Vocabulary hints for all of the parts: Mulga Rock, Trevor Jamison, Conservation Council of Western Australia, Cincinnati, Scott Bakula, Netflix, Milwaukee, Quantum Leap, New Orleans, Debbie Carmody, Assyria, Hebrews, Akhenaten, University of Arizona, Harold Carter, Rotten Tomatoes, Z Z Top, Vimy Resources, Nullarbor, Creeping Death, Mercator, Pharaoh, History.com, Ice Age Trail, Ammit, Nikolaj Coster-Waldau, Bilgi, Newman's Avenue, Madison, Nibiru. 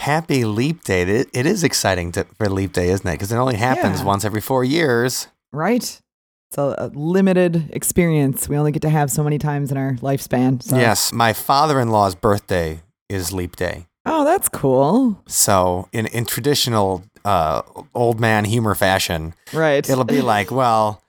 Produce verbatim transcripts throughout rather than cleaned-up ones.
Happy Leap Day. It, it is exciting to, for Leap Day, isn't it? Because it only happens yeah. once every four years. Right. It's a, a limited experience. We only get to have so many times in our lifespan. So. Yes. My father-in-law's birthday is Leap Day. Oh, that's cool. So in, in traditional uh, old man humor fashion, right? It'll be like, well,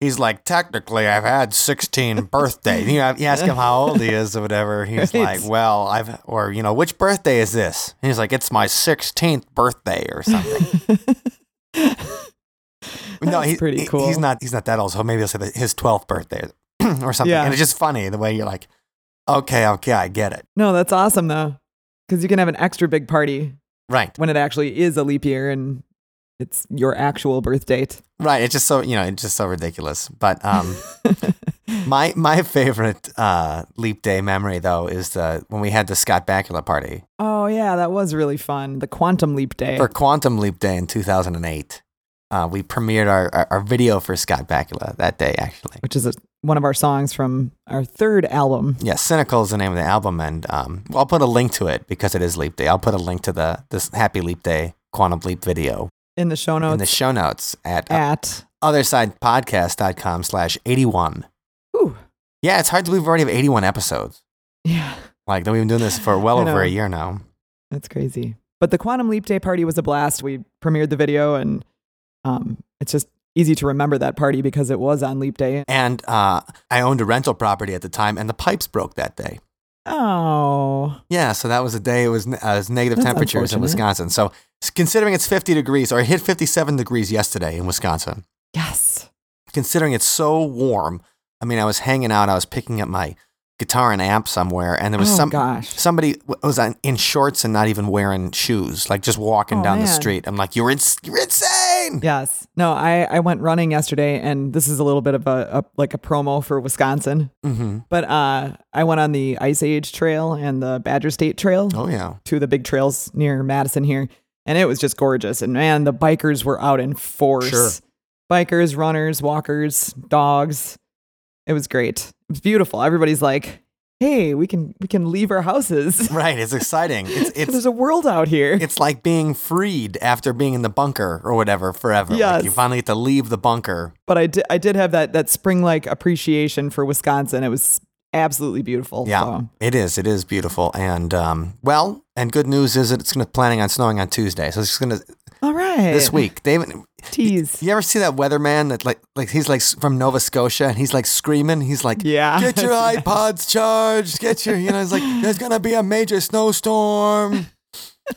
he's like, technically, I've had sixteen birthdays. You know, you ask him how old he is or whatever. He's right. like, well, I've, or, you know, which birthday is this? And he's like, it's my sixteenth birthday or something. No, he's pretty cool. He's not, he's not that old. So maybe he'll say that his twelfth birthday or something. Yeah. And it's just funny the way you're like, okay, okay, I get it. No, that's awesome though. Because you can have an extra big party. Right. When it actually is a leap year and it's your actual birth date. Right. It's just so, you know, it's just so ridiculous. But um, my my favorite uh, leap day memory, though, is the when we had the Scott Bakula party. Oh, yeah. That was really fun. The Quantum Leap Day. For Quantum Leap Day in two thousand eight, uh, we premiered our, our, our video for Scott Bakula that day, actually. Which is a, one of our songs from our third album. Yeah. Cynical is the name of the album. And um, I'll put a link to it because it is Leap Day. I'll put a link to the this Happy Leap Day Quantum Leap video. In the show notes. In the show notes at, at uh, othersidepodcast.com slash 81. Ooh. Yeah, it's hard to believe we already have eighty-one episodes. Yeah. Like, we've been doing this for well over a year now. That's crazy. But the Quantum Leap Day party was a blast. We premiered the video, and um, it's just easy to remember that party because it was on Leap Day. And uh, I owned a rental property at the time, and the pipes broke that day. Oh. Yeah, so that was the day it was, uh, it was negative That's temperatures in Wisconsin. So considering it's fifty degrees, or it hit fifty-seven degrees yesterday in Wisconsin. Yes. Considering it's so warm, I mean, I was hanging out, I was picking up my guitar and amp somewhere, and there was oh, some gosh. somebody was on, in shorts and not even wearing shoes, like just walking oh, down man. the street. I'm like, you're, in, you're insane. Yes. No, I, I went running yesterday, and this is a little bit of a, a like a promo for Wisconsin. Mm-hmm. But uh, I went on the Ice Age Trail and the Badger State Trail. Oh yeah, two of the big trails near Madison here, and it was just gorgeous. And man, the bikers were out in force. Sure. Bikers, runners, walkers, dogs. It was great. It's beautiful. Everybody's like, "Hey, we can we can leave our houses." Right. It's exciting. It's, it's there's a world out here. It's like being freed after being in the bunker or whatever forever. Yes. Like you finally get to leave the bunker. But I did I did have that that spring like appreciation for Wisconsin. It was absolutely beautiful. Yeah, so. it is. It is beautiful. And um, well, and good news is that it's gonna planning on snowing on Tuesday. So it's gonna. All right. This week, David. Tease. You ever see that weatherman that like like he's like from Nova Scotia and he's like screaming? He's like, yeah, get your iPods charged. Get your, you know, it's like there's gonna be a major snowstorm.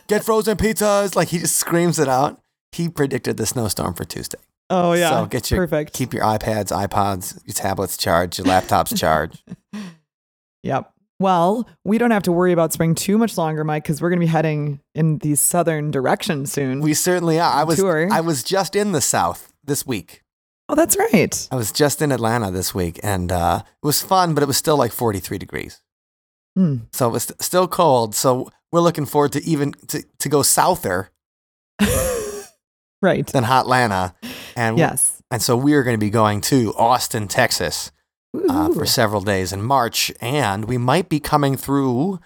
Get frozen pizzas. Like he just screams it out. He predicted the snowstorm for Tuesday. Oh yeah. So get your perfect. Keep your iPads, iPods, your tablets charged, your laptops charged. Yep. Well, we don't have to worry about spring too much longer, Mike, because we're going to be heading in the southern direction soon. We certainly are. I was tour. I was just in the South this week. Oh, that's right. I was just in Atlanta this week, and uh, it was fun, but it was still like forty-three degrees. Mm. So it was st- still cold. So we're looking forward to even to, to go souther, right? Than Hotlanta, and yes, and so we are going to be going to Austin, Texas. Uh, for several days in March, and we might be coming through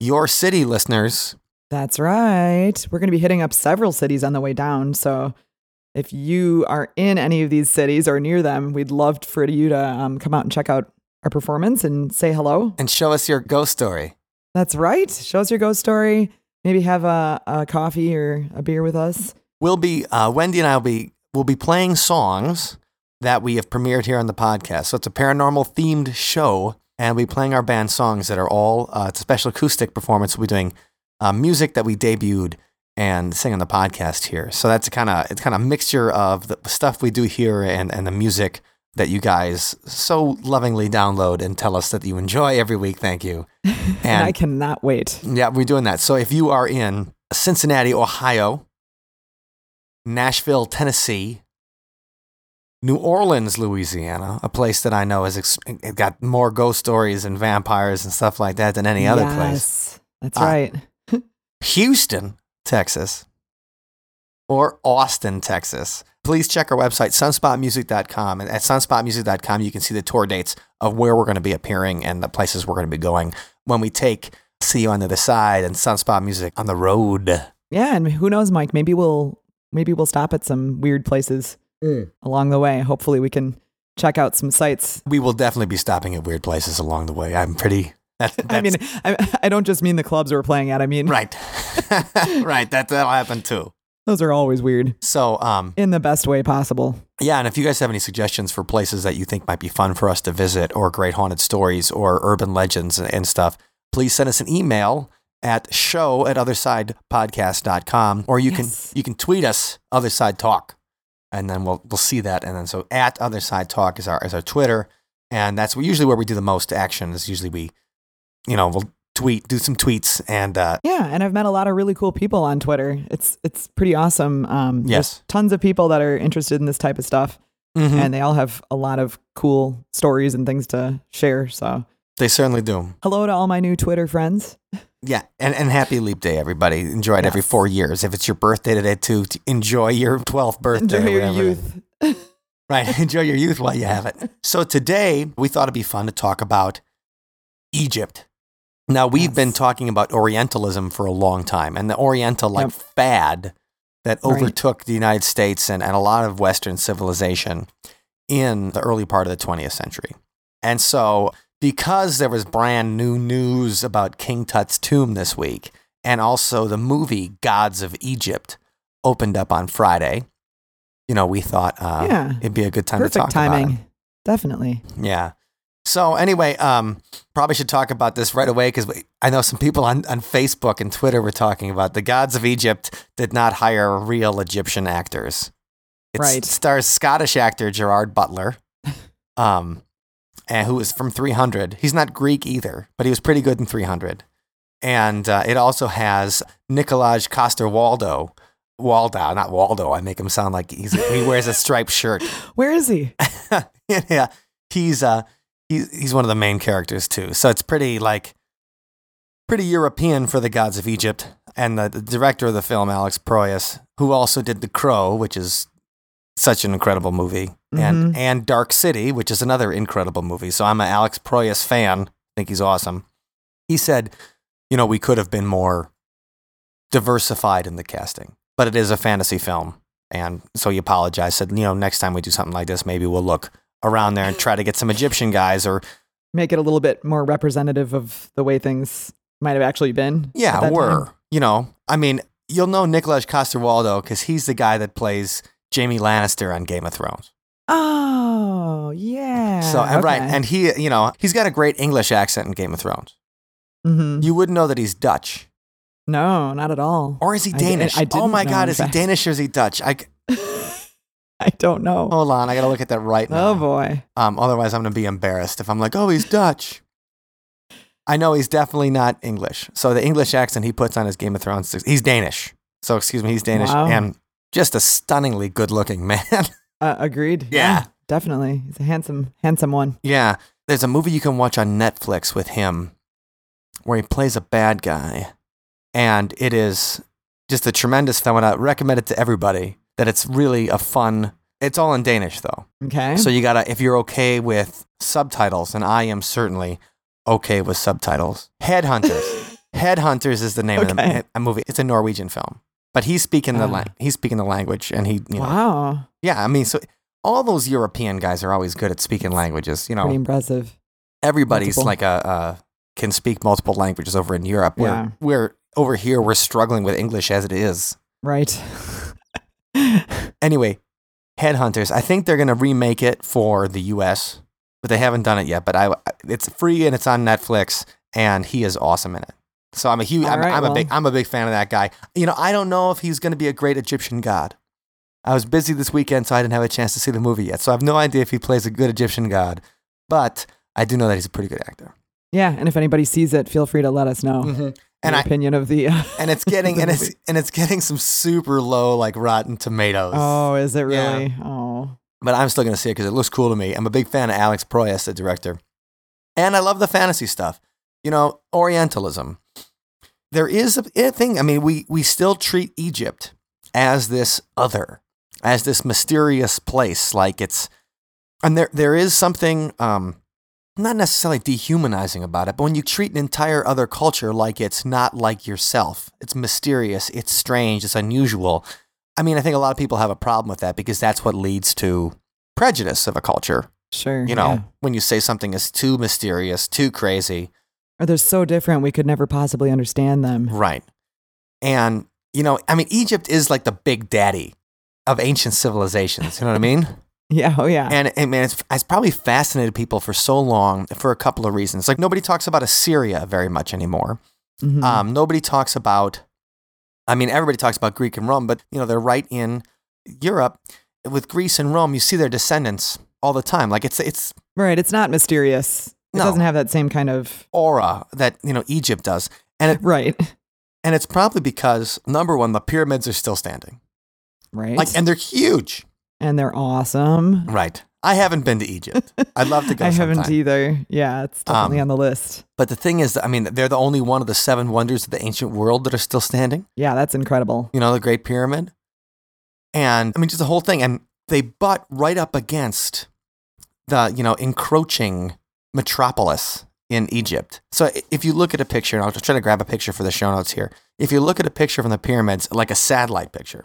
your city, listeners. That's right. We're going to be hitting up several cities on the way down, so if you are in any of these cities or near them, we'd love for you to um, come out and check out our performance and say hello. And show us your ghost story. That's right. Show us your ghost story. Maybe have a, a coffee or a beer with us. We'll be, uh, Wendy and I will be, we'll be playing songs that we have premiered here on the podcast. So it's a paranormal themed show, and we'll be playing our band songs that are all, uh, it's a special acoustic performance. We'll be doing uh, music that we debuted and sing on the podcast here. So that's kind of, it's kind of a mixture of the stuff we do here and, and the music that you guys so lovingly download and tell us that you enjoy every week. Thank you. And, and I cannot wait. Yeah, we're doing that. So if you are in Cincinnati, Ohio, Nashville, Tennessee, New Orleans, Louisiana, a place that I know has ex- it got more ghost stories and vampires and stuff like that than any other yes, place. That's uh, right. Houston, Texas, or Austin, Texas. Please check our website, sunspot music dot com. And at sunspot music dot com, you can see the tour dates of where we're going to be appearing and the places we're going to be going when we take See You on the Other Side and Sunspot Music on the road. Yeah, and who knows, Mike? Maybe we'll maybe we'll stop at some weird places mm. along the way. Hopefully, we can check out some sites. We will definitely be stopping at weird places along the way. I'm pretty. That, I mean, I, I don't just mean the clubs we're playing at. I mean, right, right. That that'll happen too. Those are always weird. So, um, in the best way possible. Yeah. And if you guys have any suggestions for places that you think might be fun for us to visit, or great haunted stories or urban legends and, and stuff, please send us an email at show at othersidepodcast dot com, or you yes. can, you can tweet us Other Side Talk, and then we'll, we'll see that. And then, so at Other Side Talk is our, is our Twitter. And that's usually where we do the most action is usually we, you know, we'll tweet, do some tweets, and uh yeah and I've met a lot of really cool people on Twitter. It's it's pretty awesome. Um yes there's tons of people that are interested in this type of stuff, mm-hmm. and they all have a lot of cool stories and things to share, so they certainly do. Hello to all my new Twitter friends. Yeah, and and happy leap day, everybody. Enjoy it yes. every four years. If it's your birthday today too, to enjoy your twelfth birthday, enjoy your youth. Right, enjoy your youth while you have it. So today we thought it'd be fun to talk about Egypt. Now, we've yes. been talking about Orientalism for a long time, and the Oriental like yep. fad that overtook right. the United States and, and a lot of Western civilization in the early part of the twentieth century. And so, because there was brand new news about King Tut's tomb this week, and also the movie Gods of Egypt opened up on Friday, you know, we thought uh, yeah. it'd be a good time Perfect to talk timing. About it. Definitely. Yeah. So anyway, um, probably should talk about this right away, because I know some people on, on Facebook and Twitter were talking about the Gods of Egypt did not hire real Egyptian actors. It's, right. It stars Scottish actor Gerard Butler, um, and who is from three hundred. He's not Greek either, but he was pretty good in three hundred. And uh, it also has Nikolaj Coster-Waldau, Waldau, not Waldo. I make him sound like he's, he wears a striped shirt. Where is he? yeah, he's... Uh, He's one of the main characters, too. So it's pretty, like, pretty European for the Gods of Egypt. And the, the director of the film, Alex Proyas, who also did The Crow, which is such an incredible movie, mm-hmm. and, and Dark City, which is another incredible movie. So I'm an Alex Proyas fan. I think he's awesome. He said, you know, we could have been more diversified in the casting, but it is a fantasy film. And so he apologized, said, you know, next time we do something like this, maybe we'll look around there and try to get some Egyptian guys, or make it a little bit more representative of the way things might have actually been. Yeah, were. Time. You know, I mean, you'll know Nikolaj Coster-Waldau because he's the guy that plays Jamie Lannister on Game of Thrones. Oh, yeah. So, and, okay. right. And he, you know, he's got a great English accent in Game of Thrones. Mm-hmm. You wouldn't know that he's Dutch. No, not at all. Or is he Danish? I, I oh my God, is he Danish or is he Dutch? I. I don't know. Hold on. I got to look at that right now. Oh, boy. Um, otherwise, I'm going to be embarrassed if I'm like, oh, he's Dutch. I know he's definitely not English. So the English accent he puts on his Game of Thrones, he's Danish. So, excuse me, he's Danish. Wow. And just a stunningly good-looking man. Uh, agreed. Yeah. yeah. Definitely. He's a handsome, handsome one. Yeah. There's a movie you can watch on Netflix with him where he plays a bad guy. And it is just a tremendous film. And I recommend it to everybody. That it's really a fun, it's all in Danish though. Okay. So you gotta, if you're okay with subtitles, and I am certainly okay with subtitles. Headhunters. Headhunters is the name okay. of the a movie. It's a Norwegian film, but he's speaking uh. the la- he's speaking the language, and he. You know, wow. Yeah, I mean, so all those European guys are always good at speaking languages. You know, pretty impressive. Everybody's multiple. like a, a can speak multiple languages over in Europe. We're, yeah. We're over here. We're struggling with English as it is. Right. Anyway, Headhunters. I think they're going to remake it for the U S, but they haven't done it yet. But I, it's free and it's on Netflix, and he is awesome in it. So I'm a huge, I'm, right, I'm well. a big, I'm a big fan of that guy. You know, I don't know if he's going to be a great Egyptian god. I was busy this weekend, so I didn't have a chance to see the movie yet. So I have no idea if he plays a good Egyptian god, but I do know that he's a pretty good actor. Yeah, and if anybody sees it, feel free to let us know. Mm-hmm. And I, opinion of the uh, and it's getting and it's and it's getting some super low like Rotten Tomatoes. Oh, is it really? Yeah. Oh, but I'm still gonna see it because it looks cool to me. I'm a big fan of Alex Proyas, the director, and I love the fantasy stuff. You know, Orientalism. There is a thing. I mean, we we still treat Egypt as this other, as this mysterious place, like it's and there there is something. Um, Not necessarily dehumanizing about it, but when you treat an entire other culture like it's not like yourself, it's mysterious, it's strange, it's unusual. I mean, I think a lot of people have a problem with that because that's what leads to prejudice of a culture. Sure. You know, yeah. When you say something is too mysterious, too crazy. Or they're so different, we could never possibly understand them. Right. And, you know, I mean, Egypt is like the big daddy of ancient civilizations. You know what I mean? Yeah, oh yeah. And, and man, it's, it's probably fascinated people for so long for a couple of reasons. Like nobody talks about Assyria very much anymore. Mm-hmm. Um, nobody talks about, I mean, everybody talks about Greek and Rome, but you know, they're right in Europe. With Greece and Rome, you see their descendants all the time. Like it's, it's. Right, it's not mysterious. It no, doesn't have that same kind of. Aura that, you know, Egypt does. And it, right. And it's probably because, number one, the pyramids are still standing. Right. Like, and they're huge. And they're awesome. Right. I haven't been to Egypt. I'd love to go I sometime. haven't either. Yeah, it's definitely um, on the list. But the thing is, I mean, they're the only one of the seven wonders of the ancient world that are still standing. Yeah, that's incredible. You know, the Great Pyramid. And, I mean, just the whole thing. And they butt right up against the, you know, encroaching metropolis in Egypt. So if you look at a picture, and I'll try to grab a picture for the show notes here. If you look at a picture from the pyramids, like a satellite picture,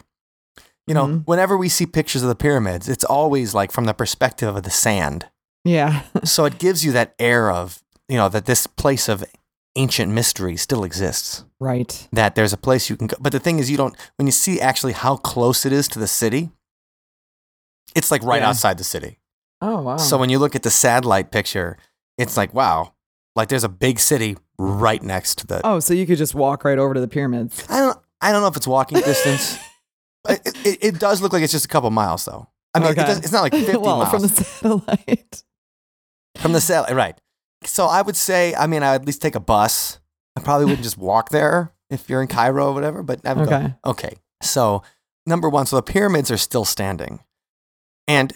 you know, mm-hmm. whenever we see pictures of the pyramids, it's always like from the perspective of the sand. Yeah. So it gives you that air of, you know, that this place of ancient mystery still exists. Right. That there's a place you can go. But the thing is, you don't, when you see actually how close it is to the city, it's like right yeah. outside the city. Oh, wow. So when you look at the satellite picture, it's like, wow, like there's a big city right next to the. Oh, so you could just walk right over to the pyramids. I don't, I don't know if it's walking distance. It, it, it does look like it's just a couple miles, though. I mean, okay. it does, it's not like fifty well, miles. From the satellite. From the satellite, right. So I would say, I mean, I would at least take a bus. I probably wouldn't just walk there if you're in Cairo or whatever, but I would okay. go, okay. So number one, so the pyramids are still standing. And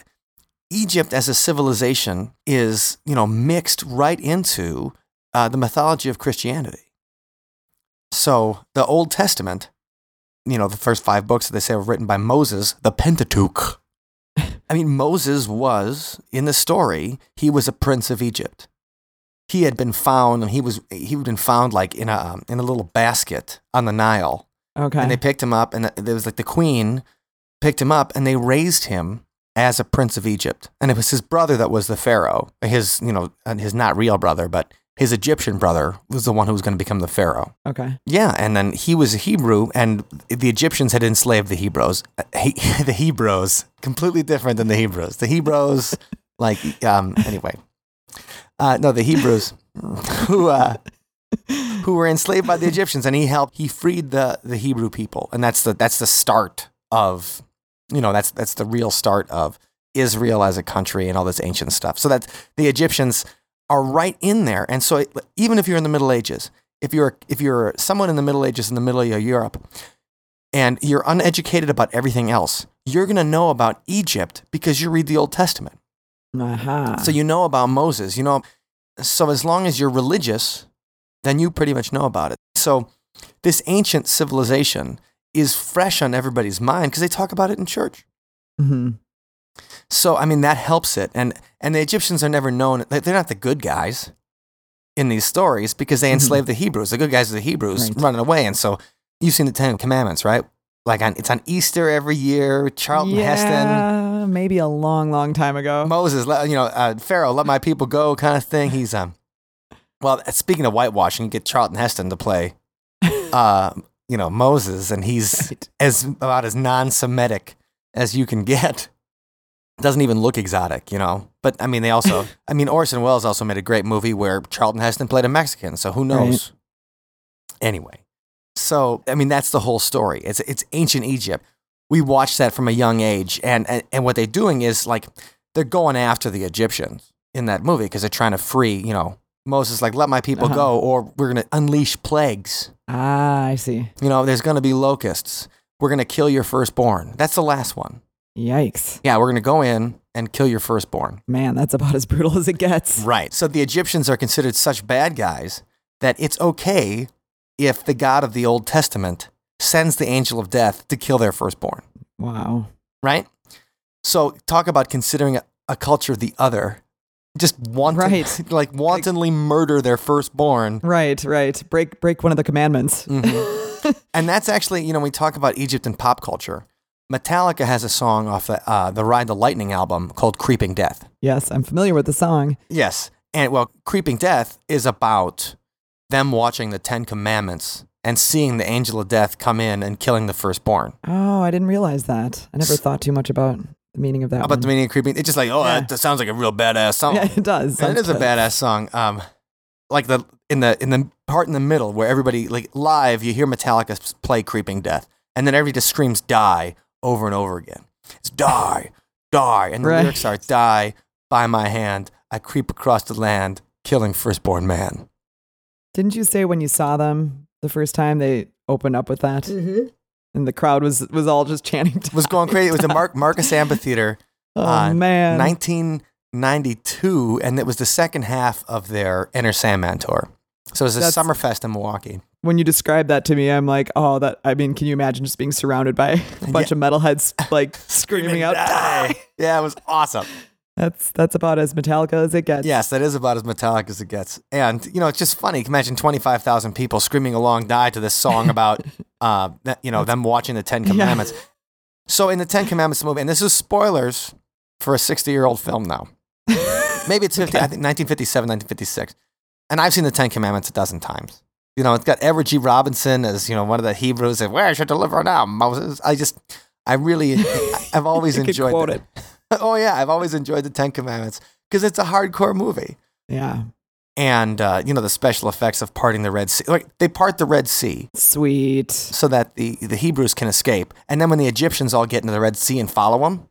Egypt as a civilization is, you know, mixed right into uh, the mythology of Christianity. So the Old Testament, you know, the first five books that they say were written by Moses, the Pentateuch. I mean, Moses was, in the story, he was a prince of Egypt. He had been found, and he was he had been found like in a in a little basket on the Nile. Okay. And they picked him up, and there was like the queen picked him up, and they raised him as a prince of Egypt. And it was his brother that was the pharaoh. His, you know, his not real brother, but his Egyptian brother was the one who was going to become the pharaoh. Okay. Yeah, and then he was a Hebrew, and the Egyptians had enslaved the Hebrews. He, the Hebrews, completely different than the Hebrews. The Hebrews, like, um, anyway. Uh, no, the Hebrews who uh, who were enslaved by the Egyptians, and he helped, he freed the, the Hebrew people. And that's the that's the start of, you know, that's that's the real start of Israel as a country and all this ancient stuff. So that the Egyptians are right in there. And so it, even if you're in the Middle Ages, if you're if you're someone in the Middle Ages in the middle of Europe and you're uneducated about everything else, you're going to know about Egypt because you read the Old Testament. Uh-huh. So you know about Moses, you know. So as long as you're religious, then you pretty much know about it. So this ancient civilization is fresh on everybody's mind because they talk about it in church. Mm-hmm. So, I mean, that helps it. And and the Egyptians are never known. They're not the good guys in these stories because they enslaved the Hebrews. The good guys are the Hebrews right. running away. And so you've seen the Ten Commandments, right? Like on, it's on Easter every year. Charlton yeah, Heston. Maybe a long, long time ago. Moses, you know, uh, Pharaoh, let my people go kind of thing. He's, um, well, speaking of whitewashing, you get Charlton Heston to play, uh, you know, Moses. And he's right. as about as non-Semitic as you can get. Doesn't even look exotic, you know. But I mean, they also, I mean, Orson Welles also made a great movie where Charlton Heston played a Mexican, so who knows? Right. Anyway, so I mean, that's the whole story. It's it's ancient Egypt. We watched that from a young age, and and, and what they're doing is like they're going after the Egyptians in that movie because they're trying to free, you know, Moses, like, let my people uh-huh. go, or we're going to unleash plagues. Ah, I see. You know, there's going to be locusts. We're going to kill your firstborn. That's the last one. Yikes. Yeah, we're going to go in and kill your firstborn. Man, that's about as brutal as it gets. Right. So the Egyptians are considered such bad guys that it's okay if the God of the Old Testament sends the angel of death to kill their firstborn. Wow. Right? So talk about considering a, a culture the other. Just wanton, right. like wantonly like, murder their firstborn. Right, right. Break break one of the commandments. Mm-hmm. And that's actually, you know, we talk about Egypt and pop culture. Metallica has a song off the, uh, the Ride the Lightning album called Creeping Death. Yes, I'm familiar with the song. Yes. And, well, Creeping Death is about them watching the Ten Commandments and seeing the angel of death come in and killing the firstborn. Oh, I didn't realize that. I never thought too much about the meaning of that. How about one? The meaning of creeping? It's just like, oh, yeah. that, that sounds like a real badass song. Yeah, it does. It is a badass song. Um, like the in the in the part in the middle where everybody, like live, you hear Metallica play Creeping Death, and then everybody just screams "die" over and over again. It's "die, die," and the right. lyrics are "die by my hand, I creep across the land, killing firstborn man." Didn't you say when you saw them the first time they opened up with that? Mm-hmm. And the crowd was, was all just chanting. It was going crazy. It was the Mar- Marcus Amphitheater. Oh, uh, man. nineteen ninety-two. And it was the second half of their Enter Sandman tour. So it was a That's, Summerfest in Milwaukee. When you describe that to me, I'm like, oh, that, I mean, can you imagine just being surrounded by a bunch yeah. of metalheads, like screaming out, die. Yeah, it was awesome. That's that's about as Metallica as it gets. Yes, that is about as Metallica as it gets. And, you know, it's just funny. Imagine twenty-five thousand people screaming along die to this song about, uh, that, you know, them watching the Ten Commandments. Yeah. So in the Ten Commandments movie, and this is spoilers for a sixty-year-old film now. Maybe it's fifty, okay. I think nineteen fifty-seven, nineteen fifty-six. And I've seen the Ten Commandments a dozen times. You know, it's got Edward G. Robinson as, you know, one of the Hebrews. And, where should deliver now, Moses? I just, I really, I've always enjoyed quote it. it. Oh, yeah. I've always enjoyed the Ten Commandments because it's a hardcore movie. Yeah. And, uh, you know, the special effects of parting the Red Sea. Like, they part the Red Sea. Sweet. So that the, the Hebrews can escape. And then when the Egyptians all get into the Red Sea and follow them,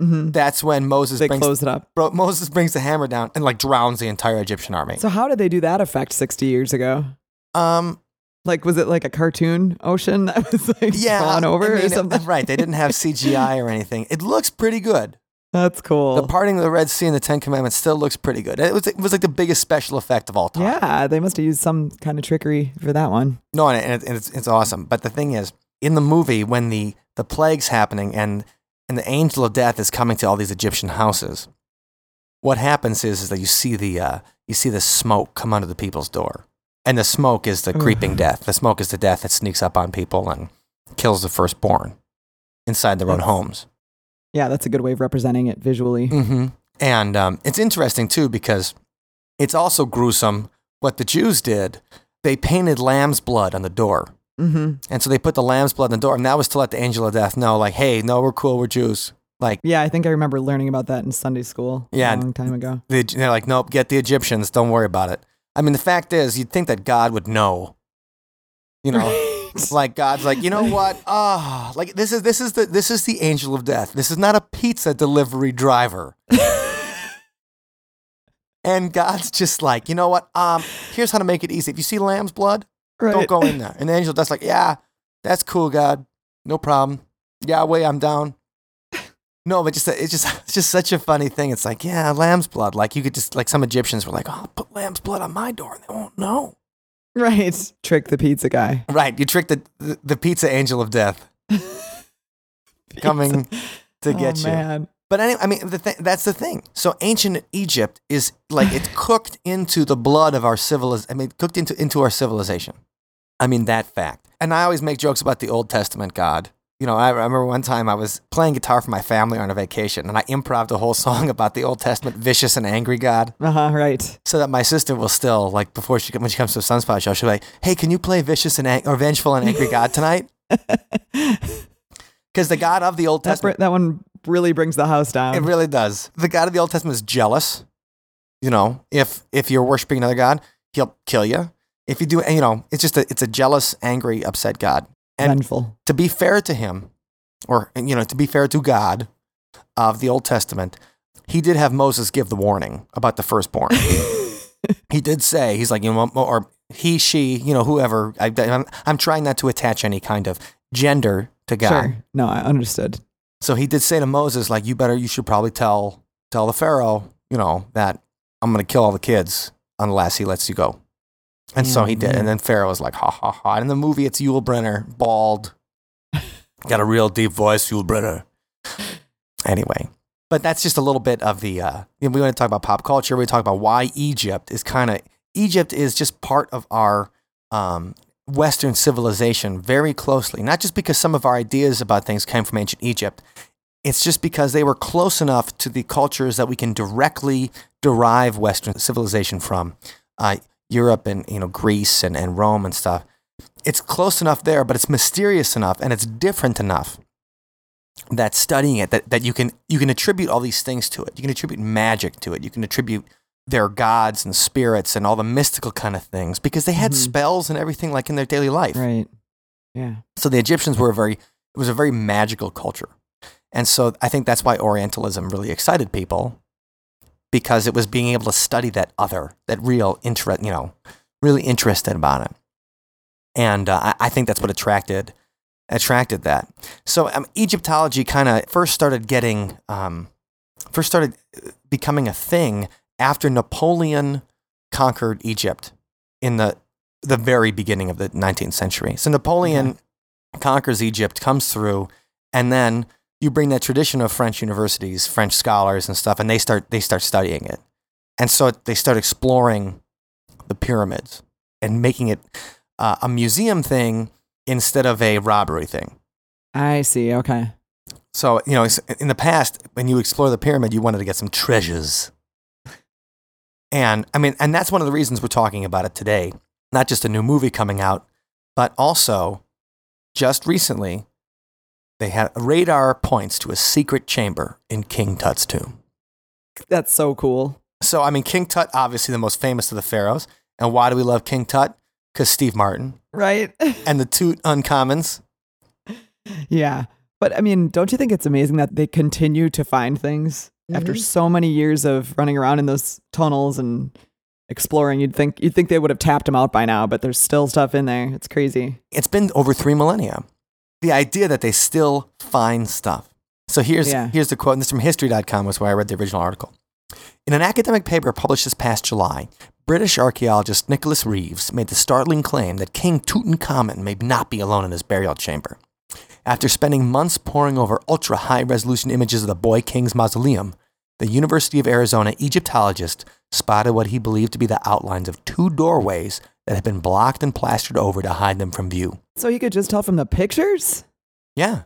mm-hmm. that's when Moses they brings, close it up. Bro, Moses brings the hammer down and, like, drowns the entire Egyptian army. So how did they do that effect sixty years ago? Um... Like, was it like a cartoon ocean that was like yeah, drawn over I mean, or something? It, right. They didn't have C G I or anything. It looks pretty good. That's cool. The parting of the Red Sea and the Ten Commandments still looks pretty good. It was, it was like the biggest special effect of all time. Yeah. They must have used some kind of trickery for that one. No, and, it, and it's, it's awesome. But the thing is, in the movie, when the, the plague's happening and, and the angel of death is coming to all these Egyptian houses, what happens is, is that you see the uh, you see the smoke come under the people's door. And the smoke is the creeping death. The smoke is the death that sneaks up on people and kills the firstborn inside their own homes. Yeah, that's a good way of representing it visually. Mm-hmm. And um, it's interesting, too, because it's also gruesome what the Jews did. They painted lamb's blood on the door. Mm-hmm. And so they put the lamb's blood on the door, and that was to let the angel of death know, like, hey, no, we're cool, we're Jews. Like, yeah, I think I remember learning about that in Sunday school yeah, a long time ago. They, they're like, nope, get the Egyptians, don't worry about it. I mean, the fact is, you'd think that God would know, you know, right. like God's like, you know what? Ah, oh, like this is, this is the, this is the angel of death. This is not a pizza delivery driver. And God's just like, you know what? Um, here's how to make it easy. If you see lamb's blood, right. don't go in there. And the angel of death's like, yeah, that's cool. God. No problem. Yahweh, I'm down. No, but just it's just it's just such a funny thing. It's like, yeah, lamb's blood. Like you could just like some Egyptians were like, oh, I'll put lamb's blood on my door and they won't know. Right. Trick the pizza guy. Right. You trick the the, the pizza angel of death coming to get oh, you. Man. But anyway, I mean, the th- that's the thing. So ancient Egypt is like it's cooked into the blood of our civilization. I mean, cooked into into our civilization. I mean that fact. And I always make jokes about the Old Testament God. You know, I remember one time I was playing guitar for my family on a vacation, and I improvised a whole song about the Old Testament vicious and angry God. Uh-huh, right. So that my sister will still, like, before she when she comes to a Sunspot show, she'll be like, hey, can you play vicious and ang- or vengeful and angry God tonight? Because the God of the Old Testament... That, br- that one really brings the house down. It really does. The God of the Old Testament is jealous. You know, if if you're worshiping another God, he'll kill you. If you do, you know, it's just a, it's a jealous, angry, upset God. And vengeful. To be fair to him, or, you know, to be fair to God of the Old Testament, he did have Moses give the warning about the firstborn. he did say, he's like, you know, or he, she, you know, whoever. I, I'm, I'm trying not to attach any kind of gender to God. Sure. No, I understood. So he did say to Moses, like, you better, you should probably tell, tell the Pharaoh, you know, that I'm going to kill all the kids unless he lets you go. And yeah, so he did. Yeah. And then Pharaoh was like, ha, ha, ha. And in the movie, it's Yul Brynner, bald, got a real deep voice, Yul Brynner. Anyway, but that's just a little bit of the, uh, you know, we want to talk about pop culture. We talk about why Egypt is kind of, Egypt is just part of our um, Western civilization very closely. Not just because some of our ideas about things came from ancient Egypt. It's just because they were close enough to the cultures that we can directly derive Western civilization from. Uh, Europe and, you know, Greece and, and Rome and stuff. It's close enough there, but it's mysterious enough and it's different enough that studying it, that, that you can you can attribute all these things to it. You can attribute magic to it. You can attribute their gods and spirits and all the mystical kind of things because they had mm-hmm. spells and everything like in their daily life. Right. Yeah. So the Egyptians were a very, it was a very magical culture. And so I think that's why Orientalism really excited people, because it was being able to study that other, that real interest, you know, really interested about it. And uh, I, I think that's what attracted attracted that. So um, Egyptology kind of first started getting, um, first started becoming a thing after Napoleon conquered Egypt in the the very beginning of the nineteenth century. So Napoleon yeah. conquers Egypt, comes through, and then you bring that tradition of French universities, French scholars and stuff, and they start they start studying it. And so they start exploring the pyramids and making it uh, a museum thing instead of a robbery thing. I see. Okay. So, you know, in the past, when you explore the pyramid, you wanted to get some treasures. And I mean, and that's one of the reasons we're talking about it today. Not just a new movie coming out, but also just recently, they had radar points to a secret chamber in King Tut's tomb. That's so cool. So, I mean, King Tut, obviously the most famous of the pharaohs. And why do we love King Tut? Because Steve Martin. Right. And the two uncommons. Yeah. But, I mean, don't you think it's amazing that they continue to find things mm-hmm. after so many years of running around in those tunnels and exploring? You'd think, you'd think they would have tapped them out by now, but there's still stuff in there. It's crazy. It's been over three millennia. The idea that they still find stuff. So here's yeah. here's the quote, and this is from history dot com, was where I read the original article. In an academic paper published this past July, British archaeologist Nicholas Reeves made the startling claim that King Tutankhamun may not be alone in his burial chamber. After spending months poring over ultra-high-resolution images of the boy king's mausoleum, the University of Arizona Egyptologist spotted what he believed to be the outlines of two doorways that had been blocked and plastered over to hide them from view. So you could just tell from the pictures? Yeah.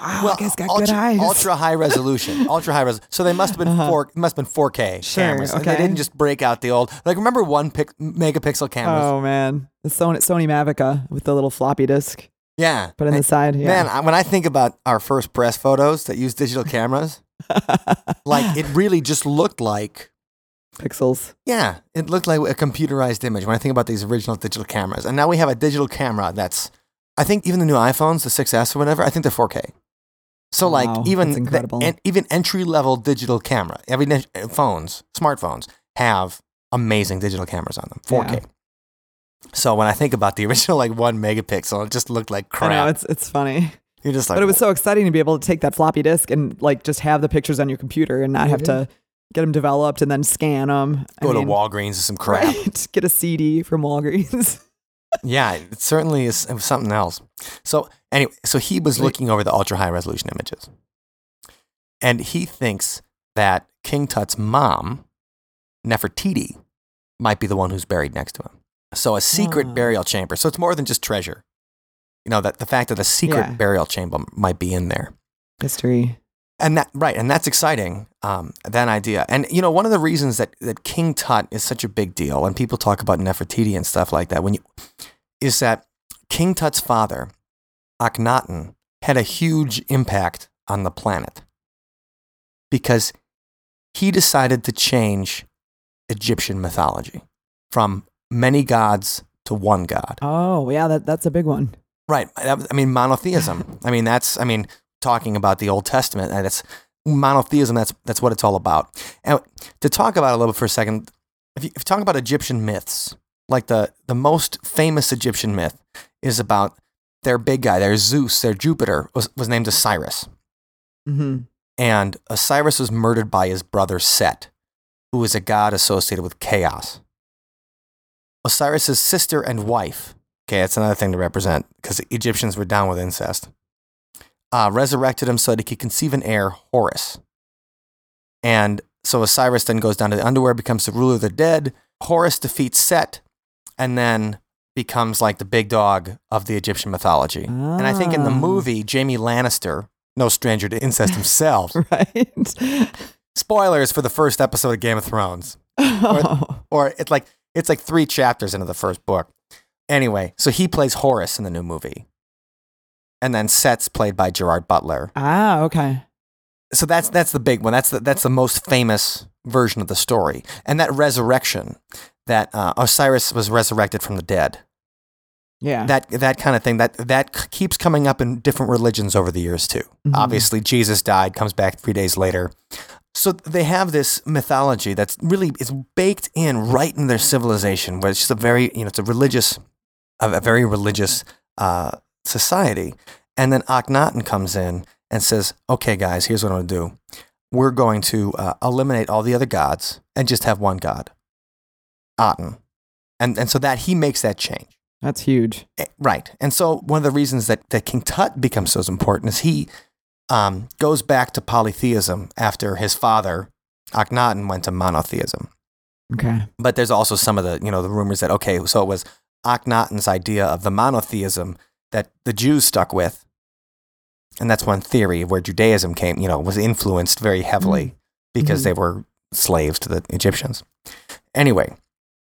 Wow, well, guys got ultra, good eyes. Ultra high resolution. ultra high resolution. So they must have been uh-huh. four. Must have been four K sure, cameras. Okay. They didn't just break out the old. Like remember one pic, megapixel cameras? Oh man, the Sony, Sony Mavica with the little floppy disk. Yeah, but on the side. Yeah. Man, I, when I think about our first press photos that used digital cameras, like it really just looked like pixels. Yeah, it looked like a computerized image when I think about these original digital cameras. And now we have a digital camera that's, I think even the new iPhones, the six S or whatever, I think they're four K. So wow, like even the, and even entry-level digital camera, every phones, smartphones have amazing digital cameras on them, four K. Yeah. So when I think about the original like one megapixel, it just looked like crap. I know, it's it's funny. You're just like, but it was so exciting to be able to take that floppy disk and like just have the pictures on your computer and not mm-hmm. have to get them developed and then scan them. Go I mean, to Walgreens and some crap. Right? Get a C D from Walgreens. Yeah, it certainly is something else. So anyway, so he was looking over the ultra high resolution images. And he thinks that King Tut's mom, Nefertiti, might be the one who's buried next to him. So a secret uh. burial chamber. So it's more than just treasure. You know, that the fact that a secret yeah. burial chamber might be in there. History. And that right, and that's exciting, um, that idea. And you know, one of the reasons that, that King Tut is such a big deal, and people talk about Nefertiti and stuff like that, when you, is that King Tut's father, Akhenaten, had a huge impact on the planet because he decided to change Egyptian mythology from many gods to one god. Oh, yeah, that that's a big one. Right. I mean, monotheism. I mean, that's, I mean, talking about the Old Testament, that's monotheism, that's that's what it's all about. And to talk about it a little bit for a second, if you, if you talk about Egyptian myths, like the, the most famous Egyptian myth is about their big guy, their Zeus, their Jupiter, was, was named Osiris. Mm-hmm. And Osiris was murdered by his brother Set, who was a god associated with chaos. Osiris's sister and wife, okay, that's another thing to represent, because Egyptians were down with incest, uh, resurrected him so that he could conceive an heir, Horus. And so Osiris then goes down to the underwear, becomes the ruler of the dead. Horus defeats Set, and then becomes like the big dog of the Egyptian mythology. Oh. And I think in the movie, Jamie Lannister, no stranger to incest himself. Right. Spoilers for the first episode of Game of Thrones. Oh. Or, or it's like it's like three chapters into the first book. Anyway, so he plays Horus in the new movie. And then Set's played by Gerard Butler. Ah, okay. So that's that's the big one. That's the that's the most famous version of the story. And that resurrection, that uh, Osiris was resurrected from the dead. Yeah. That that kind of thing, that that keeps coming up in different religions over the years too. Mm-hmm. Obviously, Jesus died, comes back three days later. So they have this mythology that's really, it's baked in right in their civilization, where it's just a very, you know, it's a religious, a very religious uh, society. And then Akhenaten comes in and says, okay, guys, here's what I'm going to do. We're going to uh, eliminate all the other gods and just have one god, Aten. And and so that he makes that change. That's huge. Right. And so one of the reasons that, that King Tut becomes so important is he um, goes back to polytheism after his father, Akhenaten, went to monotheism. Okay. But there's also some of the, you know, the rumors that, okay, so it was Akhenaten's idea of the monotheism that the Jews stuck with. And that's one theory of where Judaism came, you know, was influenced very heavily mm-hmm. because mm-hmm. they were slaves to the Egyptians. Anyway,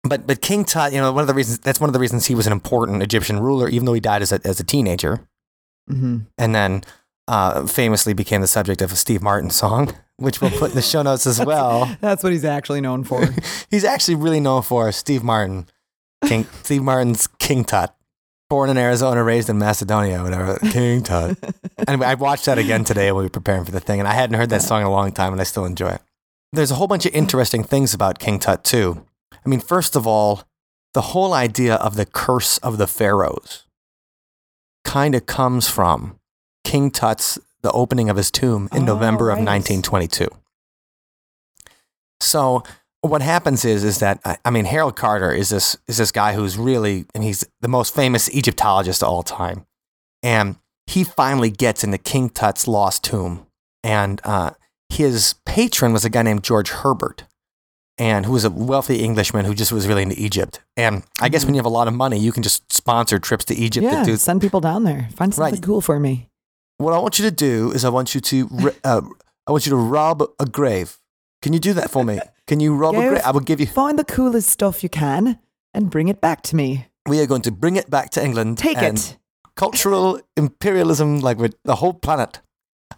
but but King Tut, you know, one of the reasons that's one of the reasons he was an important Egyptian ruler, even though he died as a as a teenager, mm-hmm. and then uh, famously became the subject of a Steve Martin song, which we'll put in the show notes as well. That's what he's actually known for. He's actually really known for Steve Martin, King Steve Martin's King Tut. Born in Arizona, raised in Macedonia, whatever. King Tut. Anyway, I watched that again today when we were preparing for the thing, and I hadn't heard that song in a long time, and I still enjoy it. There's a whole bunch of interesting things about King Tut, too. I mean, first of all, the whole idea of the curse of the pharaohs kind of comes from King Tut's, the opening of his tomb in oh, November right. of nineteen twenty-two. So what happens is, is that, I mean, Harold Carter is this, is this guy who's really, and he's the most famous Egyptologist of all time. And he finally gets into King Tut's lost tomb. And uh, his patron was a guy named George Herbert, and who was a wealthy Englishman who just was really into Egypt. And I guess mm-hmm. when you have a lot of money, you can just sponsor trips to Egypt. Yeah, to do... send people down there. Find something right. cool for me. What I want you to do is I want you to, uh, I want you to rob a grave. Can you do that for me? Can you rob Go a grave? I will give you... Find the coolest stuff you can and bring it back to me. We are going to bring it back to England. Take and it. Cultural imperialism, like with the whole planet.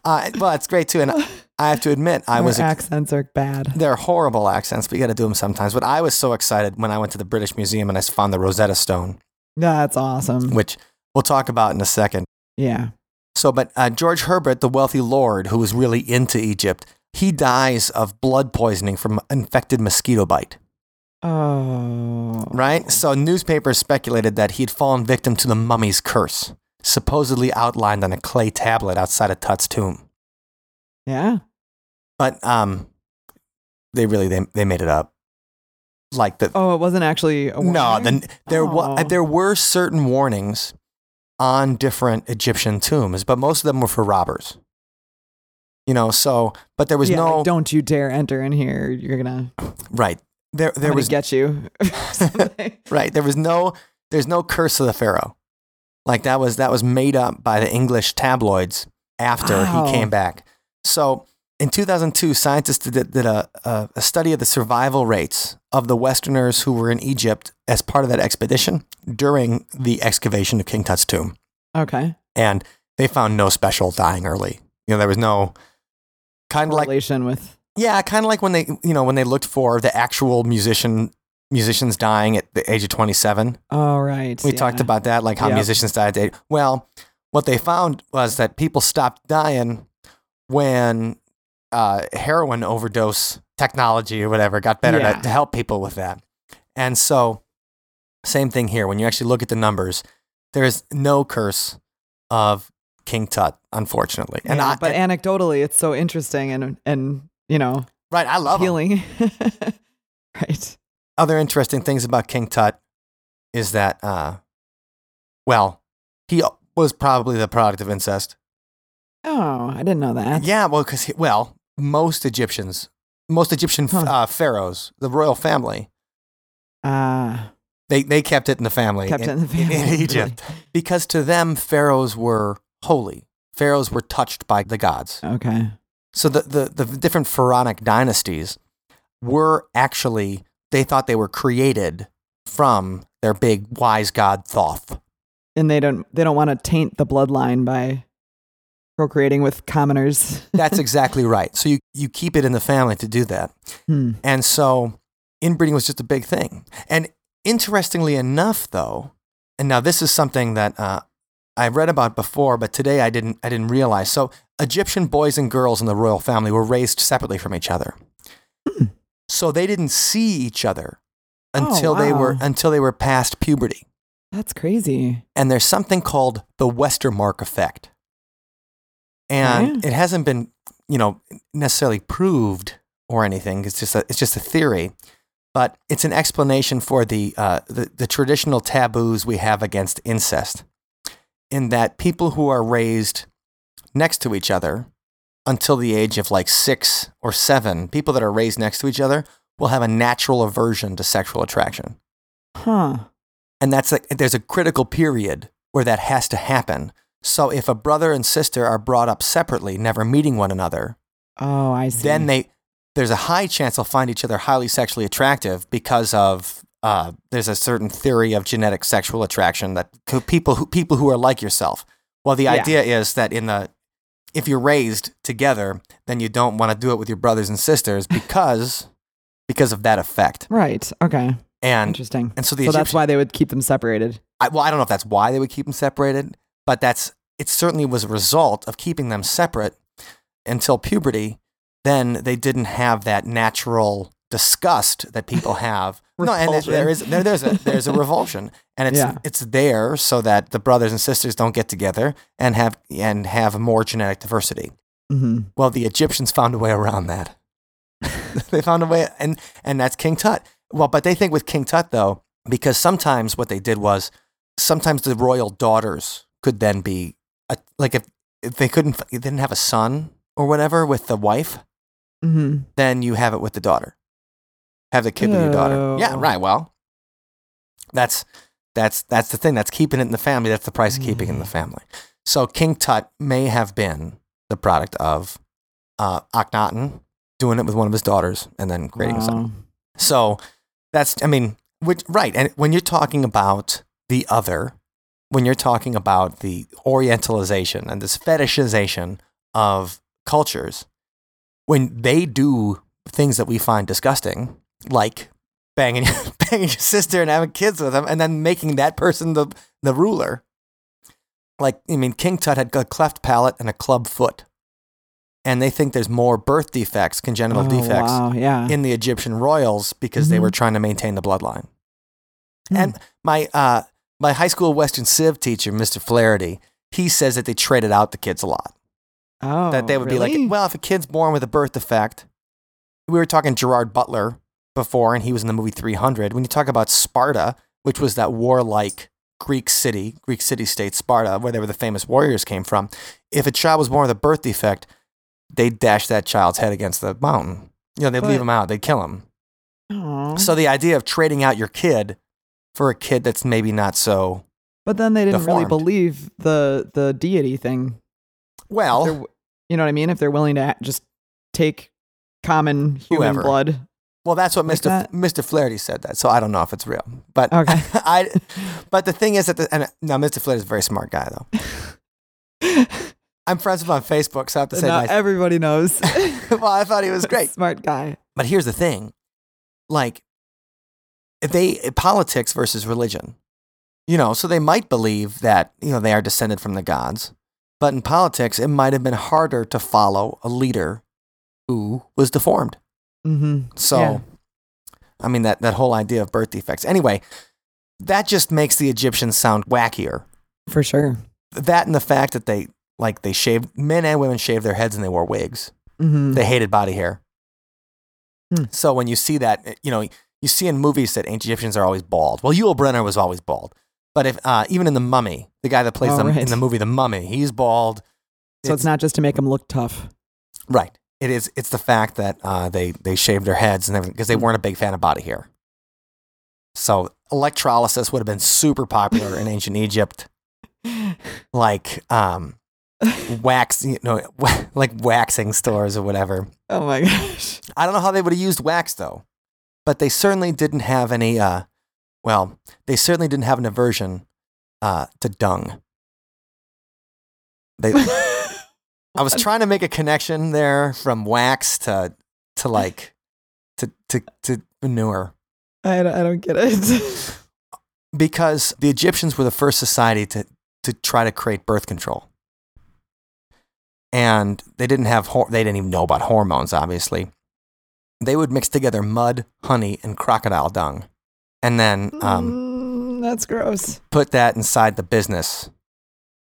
Uh, well, it's great too. And I have to admit, I Our was... accents are bad. They're horrible accents, but you got to do them sometimes. But I was so excited when I went to the British Museum and I found the Rosetta Stone. That's awesome. Which we'll talk about in a second. Yeah. So, but uh, George Herbert, the wealthy lord who was really into Egypt, he dies of blood poisoning from infected mosquito bite. Oh. Right? So newspapers speculated that he'd fallen victim to the mummy's curse, supposedly outlined on a clay tablet outside of Tut's tomb. Yeah. But um, they really, they, they made it up. Like the... Oh, it wasn't actually a warning? No, the, there, oh. wa- there were certain warnings on different Egyptian tombs, but most of them were for robbers. You know, so, but there was yeah, no... Like, don't you dare enter in here. You're going to... Right. There there was... get you. Right. There was no... There's no curse of the pharaoh. Like, that was that was made up by the English tabloids after wow. he came back. So, in two thousand two, scientists did, did a, a, a study of the survival rates of the Westerners who were in Egypt as part of that expedition during the excavation of King Tut's tomb. Okay. And they found no special dying early. You know, there was no... Kind of like with yeah, kind of like when they you know when they looked for the actual musician musicians dying at the age of twenty-seven. Oh right, we yeah. talked about that, like how yep. musicians died at age. Well, what they found was that people stopped dying when uh, heroin overdose technology or whatever got better yeah. to, to help people with that. And so same thing here. When you actually look at the numbers, there is no curse of King Tut, unfortunately. And yeah, I, but and, anecdotally, it's so interesting and, and you know, right. I love healing. Right. Other interesting things about King Tut is that, uh, well, he was probably the product of incest. Oh, I didn't know that. Yeah, well, because, well, most Egyptians, most Egyptian huh. uh, pharaohs, the royal family, uh, they they kept it in the family, kept in, it in, the family, in Egypt. Really? Because to them, pharaohs were holy. Pharaohs were touched by the gods. Okay. So the, the, the different pharaonic dynasties were actually, they thought they were created from their big wise god Thoth. And they don't they don't want to taint the bloodline by procreating with commoners. That's exactly right. So you, you keep it in the family to do that. Hmm. And so inbreeding was just a big thing. And interestingly enough, though, and now this is something that uh, I've read about before, but today I didn't I didn't realize. So Egyptian boys and girls in the royal family were raised separately from each other. Hmm. So they didn't see each other until oh, wow. they were until they were past puberty. That's crazy. And there's something called the Westermarck effect. And yeah. it hasn't been, you know, necessarily proved or anything. It's just a, it's just a theory, but it's an explanation for the, uh, the the traditional taboos we have against incest. In that people who are raised next to each other until the age of like six or seven, people that are raised next to each other will have a natural aversion to sexual attraction. Huh. And that's like, there's a critical period where that has to happen. So if a brother and sister are brought up separately, never meeting one another, oh, I see. Then they there's a high chance they'll find each other highly sexually attractive because of uh, there's a certain theory of genetic sexual attraction that people who people who are like yourself. Well, the yeah. idea is that in the if you're raised together, then you don't want to do it with your brothers and sisters because because of that effect. Right. Okay. And interesting. And so the so Egyptian, that's why they would keep them separated. I, well, I don't know if that's why they would keep them separated. But that's it certainly was a result of keeping them separate until puberty. Then they didn't have that natural disgust that people have. No, and there is there, there's a there's a revulsion, and it's yeah. it's there so that the brothers and sisters don't get together and have and have more genetic diversity. Mm-hmm. Well, the Egyptians found a way around that. They found a way, and and that's King Tut. Well, but they think with King Tut though, because sometimes what they did was sometimes the royal daughters could then be a, like if, if they couldn't they didn't have a son or whatever with the wife, mm-hmm. then you have it with the daughter, have the kid oh. with your daughter. Yeah, right. Well, that's that's that's the thing. That's keeping it in the family. That's the price of keeping mm. it in the family. So King Tut may have been the product of uh, Akhenaten doing it with one of his daughters and then creating wow. a son. So that's I mean, which right. And when you're talking about the other. When you're talking about the Orientalization and this fetishization of cultures, when they do things that we find disgusting, like banging, banging your sister and having kids with them, and then making that person the, the ruler, like, I mean, King Tut had a cleft palate and a club foot. And they think there's more birth defects, congenital oh, defects wow, yeah. in the Egyptian royals because mm-hmm. they were trying to maintain the bloodline. Mm. And my... uh. My high school Western Civ teacher, Mister Flaherty, he says that they traded out the kids a lot. Oh, that they would really? be like, well, if a kid's born with a birth defect, we were talking Gerard Butler before, and he was in the movie three hundred. When you talk about Sparta, which was that warlike Greek city, Greek city-state Sparta, where they were the famous warriors came from, if a child was born with a birth defect, they'd dash that child's head against the mountain. You know, they'd but, leave him out. They'd kill him. Aww. So the idea of trading out your kid for a kid that's maybe not so But then they didn't deformed. really believe the the deity thing. Well. You know what I mean? If they're willing to just take common human whoever. blood. Well, that's what like Mister That? Mister Flaherty said that, so I don't know if it's real. But okay. I, But the thing is that, the, and now Mister Flaherty's a very smart guy, though. I'm friends with him on Facebook, so I have to say that. Everybody knows. Well, I thought he was great. Smart guy. But here's the thing. Like, They politics versus religion, you know, so they might believe that, you know, they are descended from the gods, but in politics, it might have been harder to follow a leader who was deformed. Mm-hmm. So, yeah. I mean, that, that whole idea of birth defects. Anyway, that just makes the Egyptians sound wackier. For sure. That and the fact that they, like, they shaved, men and women shaved their heads and they wore wigs. Mm-hmm. They hated body hair. Hmm. So when you see that, you know, you see in movies that ancient Egyptians are always bald. Well, Yul Brynner was always bald. But if uh, even in The Mummy, the guy that plays oh, them right. in the movie The Mummy, he's bald. So it's, it's not just to make him look tough. Right. It is. It's the fact that uh, they, they shaved their heads and everything because they weren't a big fan of body hair. So electrolysis would have been super popular in ancient Egypt. Like um, wax, you know, like waxing stores or whatever. Oh my gosh. I don't know how they would have used wax though, but they certainly didn't have any, uh, well, they certainly didn't have an aversion uh, to dung. They. I was trying to make a connection there from wax to to like to to, to manure. I don't, I don't get it. Because the Egyptians were the first society to, to try to create birth control, and they didn't have hor- they didn't even know about hormones. Obviously, they would mix together mud, honey, and crocodile dung, and then um, mm, that's gross. Put that inside the business.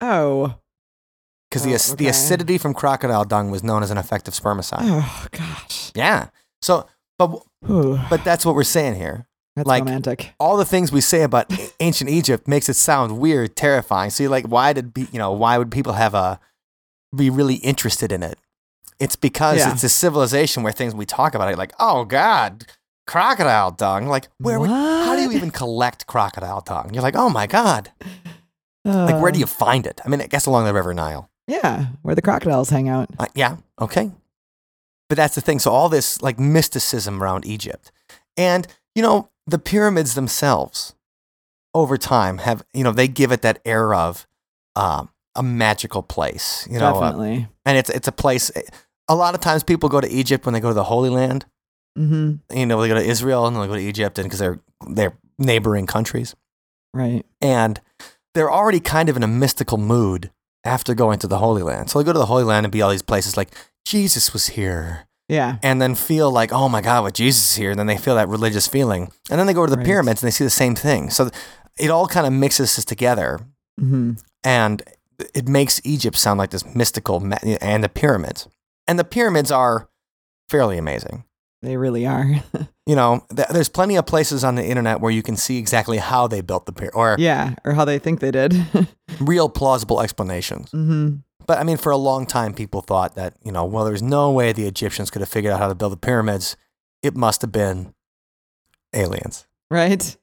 Oh. Because the, oh, okay. the acidity from crocodile dung was known as an effective spermicide. Oh, gosh. Yeah. So, but Ooh. But that's what we're saying here. That's like, romantic. All the things we say about ancient Egypt makes it sound weird, terrifying. So you're like, why did be, you know, why would people have a be really interested in it? It's because yeah. it's a civilization where things we talk about it like, oh God, crocodile dung. Like, where? Would, how do you even collect crocodile dung? You're like, oh my God. Uh, like, where do you find it? I mean, I guess along the River Nile. Yeah, where the crocodiles hang out. Uh, yeah, okay. But that's the thing. So all this like mysticism around Egypt. And, you know, the pyramids themselves over time have, you know, they give it that air of um, a magical place. You know, definitely. Uh, and it's it's a place, a lot of times people go to Egypt when they go to the Holy Land. Mm-hmm. You know, they go to Israel and they go to Egypt and because they're, they're neighboring countries. Right. And they're already kind of in a mystical mood after going to the Holy Land. So they go to the Holy Land and be all these places like, Jesus was here. Yeah. And then feel like, oh my God, what Jesus is here. And then they feel that religious feeling. And then they go to the right. pyramids and they see the same thing. So it all kind of mixes this together. Mm-hmm. And it makes Egypt sound like this mystical, ma- and the pyramids. And the pyramids are fairly amazing. They really are. You know, th- there's plenty of places on the internet where you can see exactly how they built the pyramid. Or yeah, or how they think they did. Real plausible explanations. Mm-hmm. But I mean, for a long time, people thought that, you know, well, there's no way the Egyptians could have figured out how to build the pyramids. It must have been aliens. Right?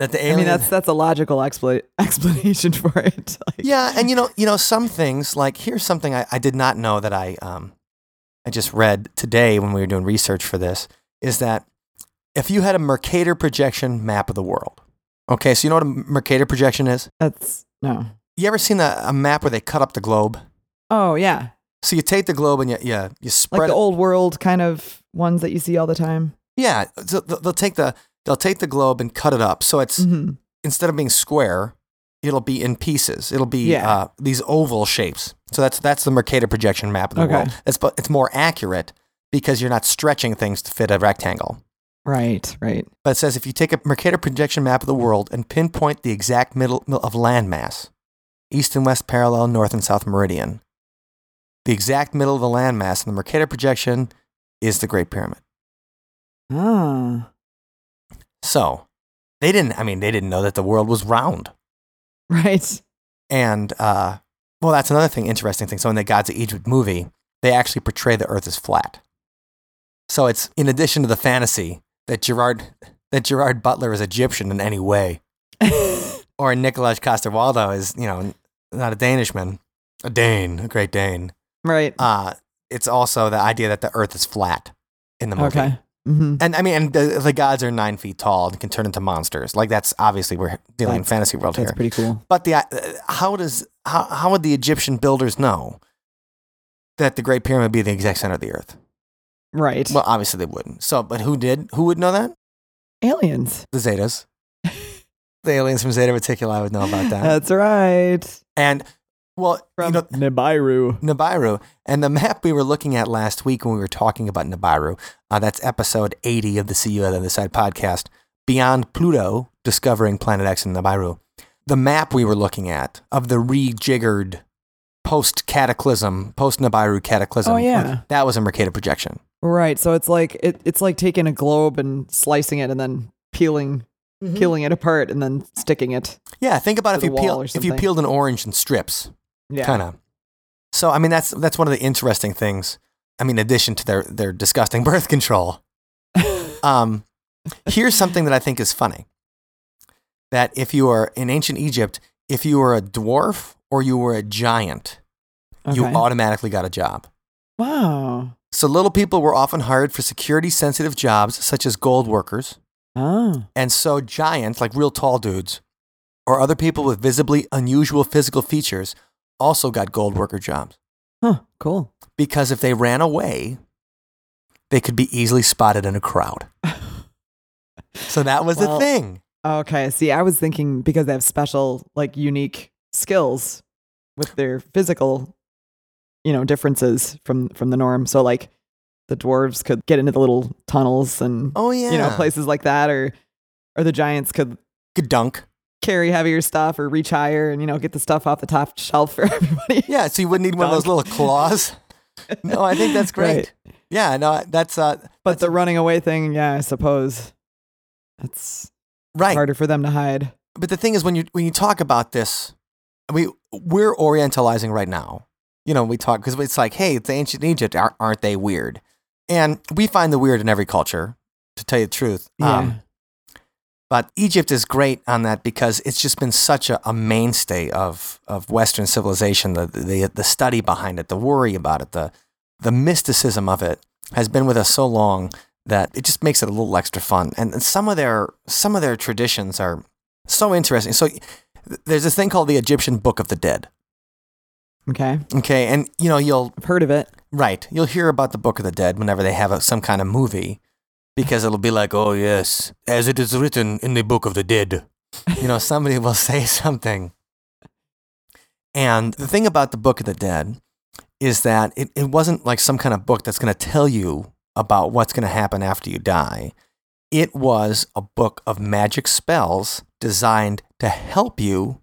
That the alien- I mean, that's that's a logical expl- explanation for it. Like- yeah, and you know, you know, some things, like here's something I, I did not know that I um I just read today when we were doing research for this, is that if you had a Mercator projection map of the world, okay, so you know what a Mercator projection is? That's, no. You ever seen a, a map where they cut up the globe? Oh, yeah. So you take the globe and you you, you spread like the it. Old world kind of ones that you see all the time? Yeah, so they'll take the they'll take the globe and cut it up. So it's, mm-hmm. instead of being square, it'll be in pieces. It'll be yeah. uh, these oval shapes. So that's that's the Mercator projection map of the okay. world. It's, it's more accurate because you're not stretching things to fit a rectangle. Right, right. But it says if you take a Mercator projection map of the world and pinpoint the exact middle of landmass, east and west parallel, north and south meridian, the exact middle of the landmass in the Mercator projection is the Great Pyramid. Oh. So they didn't, I mean, they didn't know that the world was round. Right. And, uh, well, that's another thing, interesting thing. So in the Gods of Egypt movie, they actually portray the earth as flat. So it's, in addition to the fantasy that Gerard, that Gerard Butler is Egyptian in any way, or Nikolaj Coster-Waldau is, you know, not a Danishman, a Dane, a Great Dane. Right. Uh, it's also the idea that the earth is flat in the movie. Okay. Mm-hmm. And I mean, and the, the gods are nine feet tall and can turn into monsters. Like that's obviously we're dealing that's, in fantasy world that's here. That's pretty cool. But the uh, how does how how would the Egyptian builders know that the Great Pyramid would be the exact center of the earth? Right. Well, obviously they wouldn't. So, but who did? Who would know that? Aliens. The Zetas. The aliens from Zeta Reticuli would know about that. That's right. And Well, from you know, Nibiru. Nibiru. And the map we were looking at last week when we were talking about Nibiru, uh, that's episode eighty of the See You on the Other Side podcast, Beyond Pluto, Discovering Planet X and Nibiru. The map we were looking at of the rejiggered post-cataclysm, post-Nibiru cataclysm, oh, yeah. that was a Mercator projection. Right. So it's like it, it's like taking a globe and slicing it and then peeling mm-hmm. peeling it apart and then sticking it. Yeah, think about if you peel if you peeled an orange in strips. Yeah. Kind of. So, I mean, that's that's one of the interesting things. I mean, in addition to their, their disgusting birth control. um, here's something that I think is funny. That if you are in ancient Egypt, if you were a dwarf or you were a giant, okay. you automatically got a job. Wow. So little people were often hired for security-sensitive jobs, such as gold workers. Oh. And so giants, like real tall dudes, or other people with visibly unusual physical features also got gold worker jobs. Huh, cool. Because if they ran away, they could be easily spotted in a crowd. So that was well, the thing. Okay, see, I was thinking because they have special, like, unique skills with their physical, you know, differences from, from the norm. So, like, the dwarves could get into the little tunnels and, oh, yeah. you know, places like that, or or the giants could... Could dunk. Carry heavier stuff or reach higher and, you know, get the stuff off the top shelf for everybody. Yeah, so you wouldn't need one of those little claws. No, I think that's great. Right. Yeah, no, that's... Uh, but that's the a- running away thing, yeah, I suppose. That's right. harder for them to hide. But the thing is, when you when you talk about this, we, we're orientalizing right now. You know, we talk, because it's like, hey, it's ancient Egypt, aren't they weird? And we find the weird in every culture, to tell you the truth. Yeah. Um, But Egypt is great on that because it's just been such a, a mainstay of, of Western civilization. The, the the study behind it, the worry about it, the the mysticism of it has been with us so long that it just makes it a little extra fun. And, and some of their some of their traditions are so interesting. So there's this thing called the Egyptian Book of the Dead. Okay. Okay, and you know you'll I've heard of it. Right, you'll hear about the Book of the Dead whenever they have a, some kind of movie. Because it'll be like, oh, yes, as it is written in the Book of the Dead. You know, somebody will say something. And the thing about the Book of the Dead is that it, it wasn't like some kind of book that's going to tell you about what's going to happen after you die. It was a book of magic spells designed to help you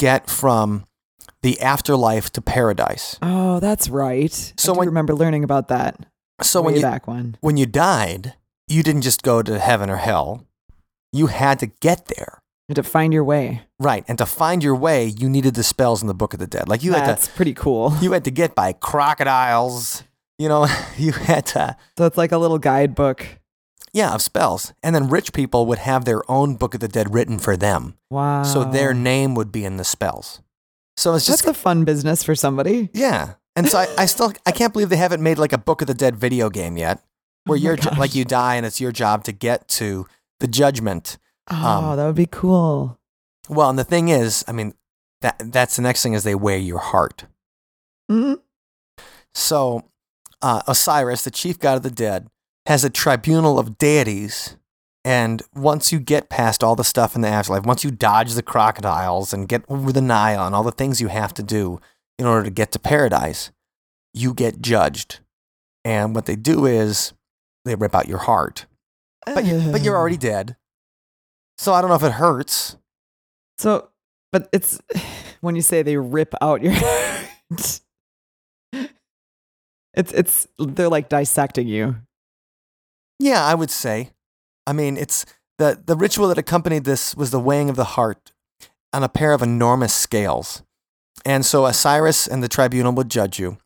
get from the afterlife to paradise. Oh, that's right. So I do when, remember learning about that. So when you, back when. when you died... You didn't just go to heaven or hell. You had to get there. You had to find your way. Right. And to find your way, you needed the spells in the Book of the Dead. Like you That's had to, pretty cool. You had to get by crocodiles. You know, you had to. So it's like a little guidebook. Yeah, of spells. And then rich people would have their own Book of the Dead written for them. Wow. So their name would be in the spells. So it's just. That's a fun business for somebody. Yeah. And so I, I still, I can't believe they haven't made like a Book of the Dead video game yet. Where you're oh like you die and it's your job to get to the judgment. Oh, um, that would be cool. Well, and the thing is, I mean, that that's the next thing is they weigh your heart. Mm-hmm. So uh, Osiris, the chief god of the dead, has a tribunal of deities. And once you get past all the stuff in the afterlife, once you dodge the crocodiles and get over the Nile and all the things you have to do in order to get to paradise, you get judged. And what they do is... They rip out your heart, but you, but you're already dead. So I don't know if it hurts. So, but it's when you say they rip out your heart, it's it's they're like dissecting you. Yeah, I would say. I mean, it's the the ritual that accompanied this was the weighing of the heart on a pair of enormous scales, and so Osiris and the tribunal would judge you,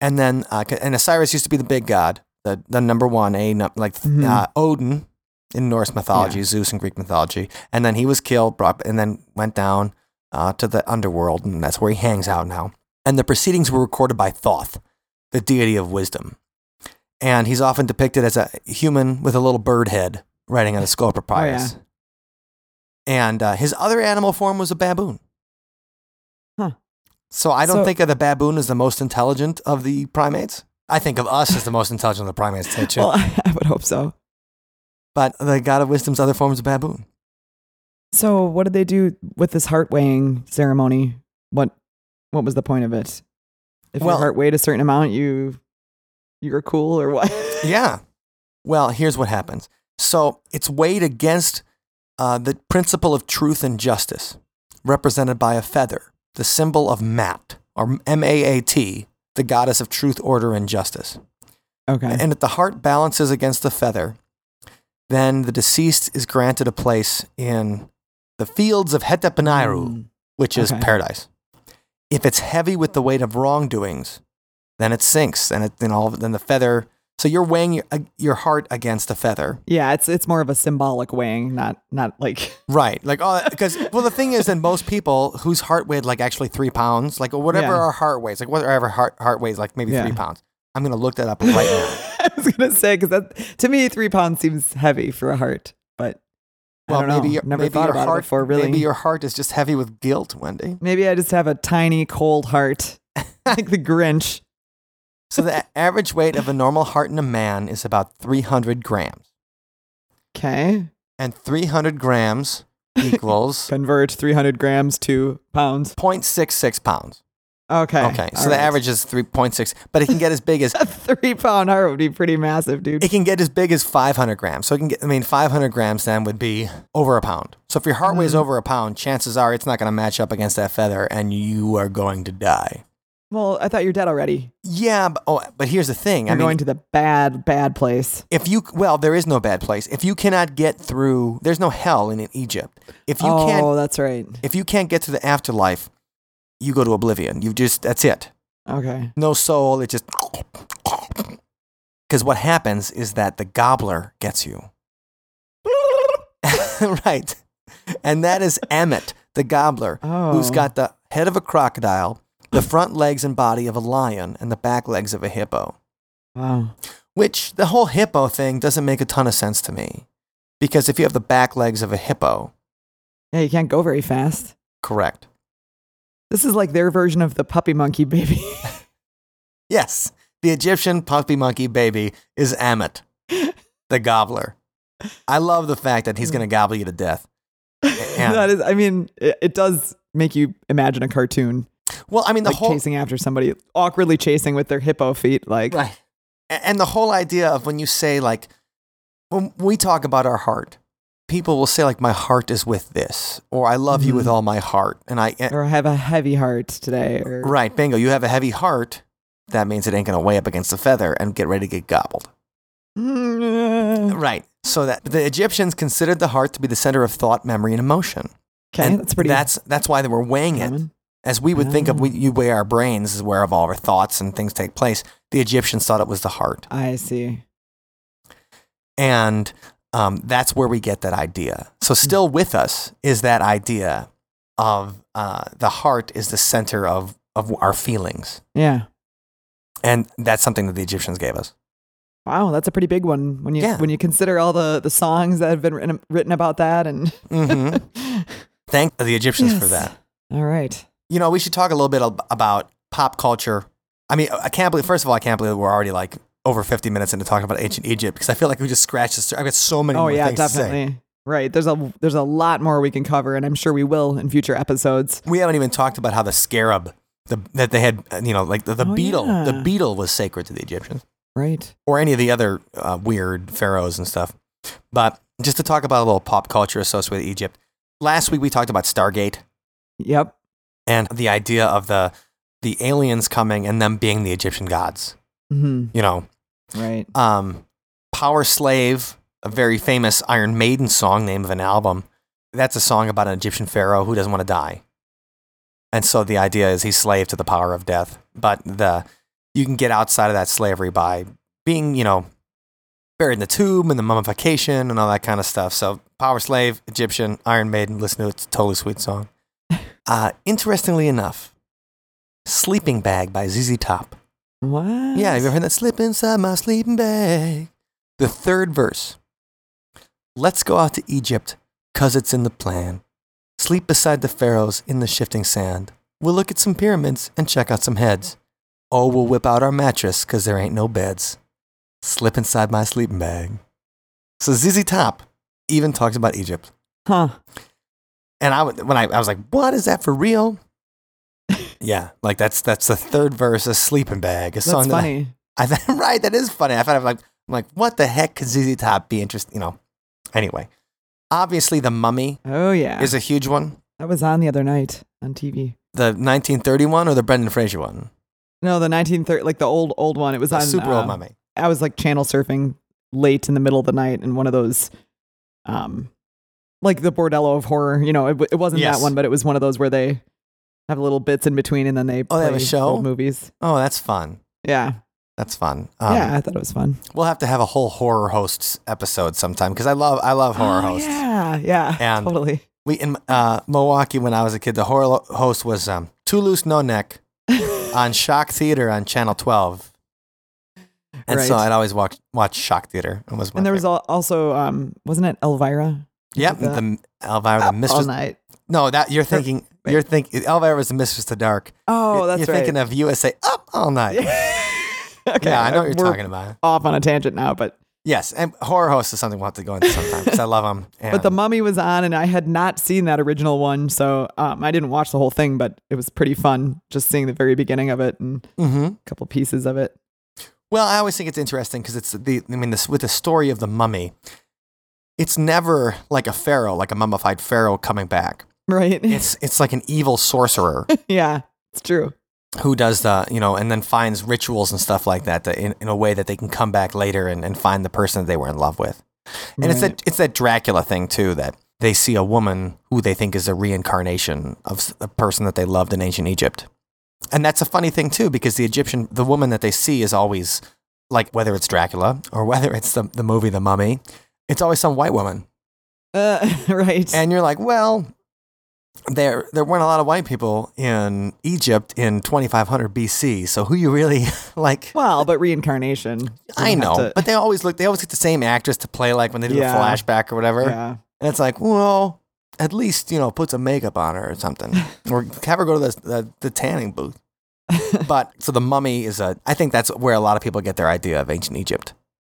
and then uh, and Osiris used to be the big god. The, the number one, a like mm-hmm. uh, Odin in Norse mythology, yeah. Zeus in Greek mythology, and then he was killed, brought, and then went down uh, to the underworld, and that's where he hangs out now. And the proceedings were recorded by Thoth, the deity of wisdom, and he's often depicted as a human with a little bird head riding on a skull papyrus. Oh, yeah. And uh, his other animal form was a baboon. Huh. So I don't so- think of the baboon as the most intelligent of the primates. I think of us as the most intelligent of the primates, too. Well, I would hope so. But the god of wisdom's other form is a baboon. So what did they do with this heart-weighing ceremony? What what was the point of it? If well, your heart weighed a certain amount, you you're cool or what? Yeah. Well, here's what happens. So it's weighed against uh, the principle of truth and justice, represented by a feather, the symbol of Mat, or M A A T, the goddess of truth, order, and justice. Okay. And if the heart balances against the feather, then the deceased is granted a place in the fields of Hetapenairu, mm. which is okay. paradise. If it's heavy with the weight of wrongdoings, then it sinks, and it, then all then the feather. So you're weighing your, uh, your heart against a feather. Yeah, it's it's more of a symbolic weighing, not not like right, like oh, because well, the thing is, that most people whose heart weighed like actually three pounds, like whatever yeah. our heart weighs, like whatever heart heart weighs, like maybe yeah. three pounds. I'm gonna look that up right now. I was gonna say because that to me three pounds seems heavy for a heart, but well, I don't maybe know. Your, never maybe thought your about heart, it before, really. Maybe your heart is just heavy with guilt, Wendy. Maybe I just have a tiny cold heart, like the Grinch. So the average weight of a normal heart in a man is about three hundred grams. Okay. And three hundred grams equals... Convert three hundred grams to pounds. zero point six six pounds. Okay. Okay. So All the right. average is three point six, but it can get as big as... A three-pound heart would be pretty massive, dude. It can get as big as five hundred grams. So it can get, I mean, five hundred grams then would be over a pound. So if your heart mm. weighs over a pound, chances are it's not going to match up against that feather and you are going to die. Well, I thought you're dead already. Yeah, but, oh, but here's the thing. You're I mean, going to the bad, bad place. If you well, there is no bad place. If you cannot get through, there's no hell in Egypt. If you oh, can't, that's right. If you can't get to the afterlife, you go to oblivion. You just that's it. Okay. No soul. It just because what happens is that the gobbler gets you. Right, and that is Ammit, the gobbler, oh. who's got the head of a crocodile, the front legs and body of a lion, and the back legs of a hippo. Wow. Which, the whole hippo thing doesn't make a ton of sense to me. Because if you have the back legs of a hippo... Yeah, you can't go very fast. Correct. This is like their version of the puppy monkey baby. Yes. The Egyptian puppy monkey baby is Ammit, the gobbler. I love the fact that he's going to gobble you to death. And that is, I mean, it, it does make you imagine a cartoon. Well, I mean, the like whole chasing after somebody, awkwardly chasing with their hippo feet, like right. And the whole idea of when you say like, when we talk about our heart, people will say like, my heart is with this, or I love mm-hmm. you with all my heart, and I and, or I have a heavy heart today, or right, bingo, you have a heavy heart. That means it ain't gonna weigh up against the feather and get ready to get gobbled. Mm-hmm. Right. So that the Egyptians considered the heart to be the center of thought, memory, and emotion. Okay, and that's pretty. That's that's why they were weighing common. it. As we would think of, we, you weigh our brains is where all of our thoughts and things take place. The Egyptians thought it was the heart. I see. And um, that's where we get that idea. So still with us is that idea of uh, the heart is the center of, of our feelings. Yeah. And that's something that the Egyptians gave us. Wow, that's a pretty big one when you yeah. when you consider all the, the songs that have been written, written about that. And mm-hmm. Thank the Egyptians yes. for that. All right. You know, we should talk a little bit about pop culture. I mean, I can't believe, first of all, I can't believe we're already like over fifty minutes into talking about ancient Egypt because I feel like we just scratched the surface. I've got so many oh, more yeah, things definitely. to say. Right. There's a, there's a lot more we can cover, and I'm sure we will in future episodes. We haven't even talked about how the scarab, the, that they had, you know, like the, the oh, beetle, yeah. the beetle was sacred to the Egyptians. Right. Or any of the other uh, weird pharaohs and stuff. But just to talk about a little pop culture associated with Egypt. Last week we talked about Stargate. Yep. And the idea of the the aliens coming and them being the Egyptian gods, mm-hmm. you know, right? Um, Power Slave, a very famous Iron Maiden song, name of an album. That's a song about an Egyptian pharaoh who doesn't want to die, and so the idea is he's slave to the power of death. But the you can get outside of that slavery by being, you know, buried in the tomb and the mummification and all that kind of stuff. So Power Slave, Egyptian Iron Maiden. Listen to it; it's a totally sweet song. Uh, interestingly enough, Sleeping Bag by Z Z Top. What? Yeah, have you ever heard that? Slip inside my sleeping bag. The third verse. Let's go out to Egypt, cause it's in the plan. Sleep beside the pharaohs in the shifting sand. We'll look at some pyramids and check out some heads. Oh, we'll whip out our mattress, cause there ain't no beds. Slip inside my sleeping bag. So Z Z Top even talks about Egypt. Huh. And I, when I, I was like, what, is that for real? Yeah, like that's that's the third verse of Sleeping Bag. A that's song funny. That I, I thought, right, that is funny. I thought I'm like, I'm like, what the heck could Z Z Top be interested? You know. Anyway, obviously The Mummy. Oh yeah, is a huge one. That was on the other night on T V. The nineteen thirty-one or the Brendan Fraser one? No, the nineteen thirty, like the old old one. It was the on super uh, old Mummy. I was like channel surfing late in the middle of the night, and one of those, um, like the Bordello of Horror. You know, it, it wasn't yes. that one, but it was one of those where they have little bits in between, and then they oh, play they have a show? Old movies. Oh, that's fun. Yeah, that's fun. Um, yeah, I thought it was fun. We'll have to have a whole horror hosts episode sometime because I love I love horror oh, hosts. Yeah, yeah, and totally. We in uh, Milwaukee when I was a kid, the horror host was um, Too Loose No Neck on Shock Theater on Channel twelve. And right. so I'd always watch watch Shock Theater. It was and there favorite. was also, um, wasn't it Elvira? Yep, the, the Elvira, the uh, Mistress. All Night. No, that you're thinking, Wait. you're thinking, Elvira was the Mistress to Dark. Oh, you're, that's you're right. You're thinking of U S A Up All Night. Okay, yeah, I know what you're We're talking about. Off on a tangent now, but. Yes, and horror hosts is something we'll have to go into sometime because I love them. And but The Mummy was on, and I had not seen that original one, so um, I didn't watch the whole thing, but it was pretty fun just seeing the very beginning of it and mm-hmm. a couple pieces of it. Well, I always think it's interesting because it's the, I mean, this with the story of the mummy, it's never like a pharaoh, like a mummified pharaoh coming back. Right. It's it's like an evil sorcerer. Yeah, it's true. Who does the, you know, and then finds rituals and stuff like that to, in, in a way that they can come back later and, and find the person that they were in love with. And right. it's that it's that Dracula thing too, that they see a woman who they think is a reincarnation of a person that they loved in ancient Egypt. And that's a funny thing too, because the Egyptian, the woman that they see is always like, whether it's Dracula or whether it's the, the movie, The Mummy, it's always some white woman. Uh, right. And you're like, well, there, there weren't a lot of white people in Egypt in twenty-five hundred B C. So who you really like? Well, but reincarnation. I know, to... but they always look, they always get the same actress to play like when they do yeah. a flashback or whatever. Yeah. And it's like, well, at least, you know, put some makeup on her or something, or have her go to the, the, the tanning booth. But so The Mummy is a, I think that's where a lot of people get their idea of ancient Egypt.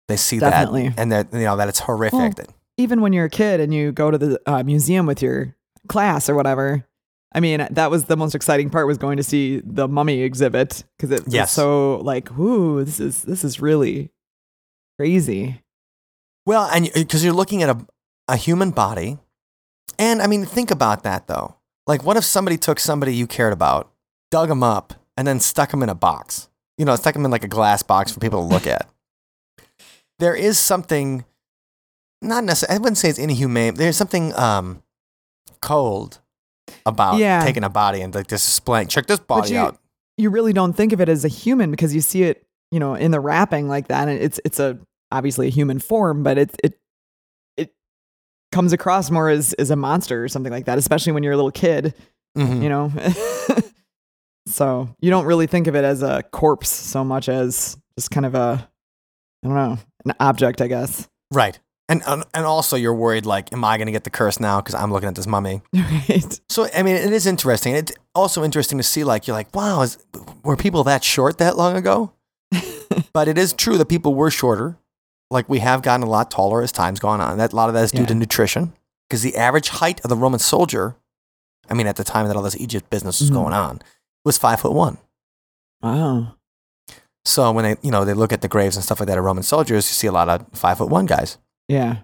They see Definitely. that and that, you know, that it's horrific. Well, that, even when you're a kid and you go to the uh, museum with your class or whatever. I mean, that was the most exciting part was going to see the mummy exhibit because it yes. was so like, ooh, this is, this is really crazy. Well, and because you're looking at a, a human body. And I mean, think about that though. Like, what if somebody took somebody you cared about, dug them up, and then stuck them in a box? You know, stuck them in like a glass box for people to look at. There is something, not necessarily, I wouldn't say it's inhumane. There's something um, cold about yeah. taking a body and like this displaying, check this body you, out. You really don't think of it as a human because you see it, you know, in the wrapping like that, and it's it's a obviously a human form, but it's it. it comes across more as, as a monster or something like that, especially when you're a little kid, mm-hmm. you know? So you don't really think of it as a corpse so much as just kind of a, I don't know, an object, I guess. Right. And and also you're worried, like, am I going to get the curse now? Because I'm looking at this mummy. Right. So, I mean, it is interesting. It's also interesting to see, like, you're like, wow, is, were people that short that long ago? But it is true that people were shorter. Like, we have gotten a lot taller as time's gone on. That, a lot of that is due yeah. to nutrition. Because the average height of the Roman soldier, I mean, at the time that all this Egypt business was mm-hmm. going on, was five foot one. Wow. So when they, you know, they look at the graves and stuff like that of Roman soldiers, you see a lot of five foot one guys. Yeah.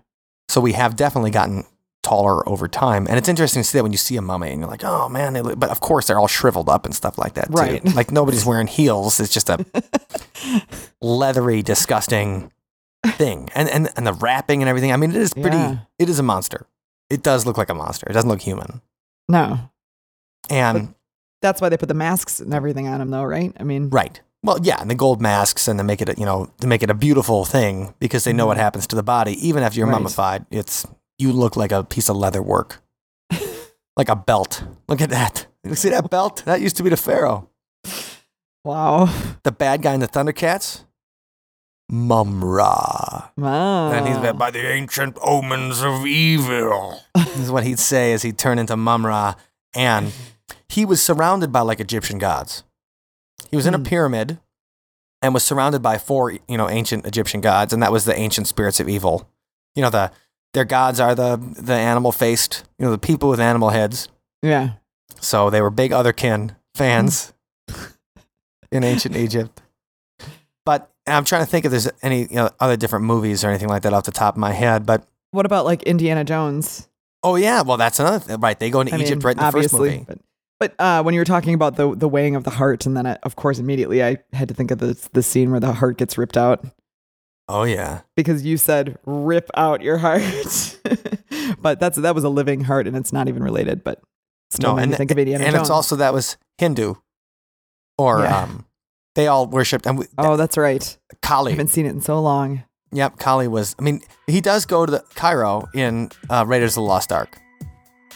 So we have definitely gotten taller over time. And it's interesting to see that when you see a mummy and you're like, oh man, they look, but of course they're all shriveled up and stuff like that. Right. Too. Like nobody's wearing heels. It's just a leathery, disgusting thing and, and and the wrapping and everything. I mean, it is pretty yeah. it is a monster. It does look like a monster. It doesn't look human. No. And but that's why they put the masks and everything on them though, right? I mean, right. Well, yeah, and the gold masks, and they make it, you know, to make it a beautiful thing because they know mm-hmm. what happens to the body even after you're right. mummified. It's you look like a piece of leather work. Like a belt. Look at that. See that belt? That used to be the pharaoh. Wow. The bad guy in the Thundercats? Mum-Ra. Wow. And he's by the ancient omens of evil. This is what he'd say as he'd turn into Mum-Ra. And he was surrounded by like Egyptian gods. He was mm. in a pyramid and was surrounded by four, you know, ancient Egyptian gods. And that was the ancient spirits of evil. You know, the their gods are the, the animal-faced, you know, the people with animal heads. Yeah. So they were big otherkin fans in ancient Egypt. But I'm trying to think if there's any you know, other different movies or anything like that off the top of my head. But what about like Indiana Jones? Oh yeah, well that's another thing. Right, they go into I Egypt mean, right in the first movie. But, but uh, when you were talking about the the weighing of the heart, and then I, of course immediately I had to think of the the scene where the heart gets ripped out. Oh yeah, because you said rip out your heart, but that's that was a living heart, and it's not even related. But still no, and the, think of Indiana and Jones. It's also that was Hindu, or yeah. um. They all worshipped. And we, oh, that's right. Kali. I haven't seen it in so long. Yep, Kali was. I mean, he does go to the Cairo in uh, Raiders of the Lost Ark.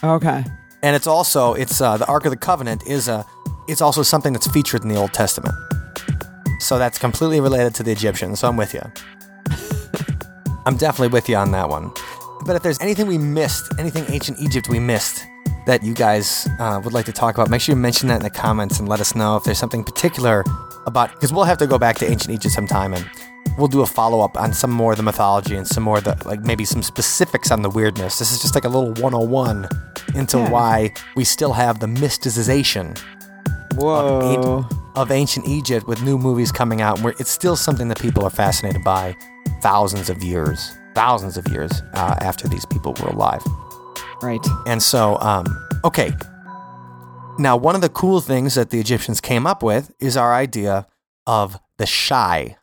Okay. And it's also it's uh, the Ark of the Covenant is a. It's also something that's featured in the Old Testament. So that's completely related to the Egyptians. So I'm with you. I'm definitely with you on that one. But if there's anything we missed, anything ancient Egypt we missed that you guys uh, would like to talk about, make sure you mention that in the comments and let us know if there's something particular about, because we'll have to go back to ancient Egypt sometime and we'll do a follow-up on some more of the mythology and some more of the, like maybe some specifics on the weirdness. This is just like a little one oh one into yeah. why we still have the mysticization Whoa. Of, of ancient Egypt with new movies coming out. Where it's still something that people are fascinated by thousands of years, thousands of years uh, after these people were alive. Right. And so, um, okay. Now, one of the cool things that the Egyptians came up with is our idea of the Shai,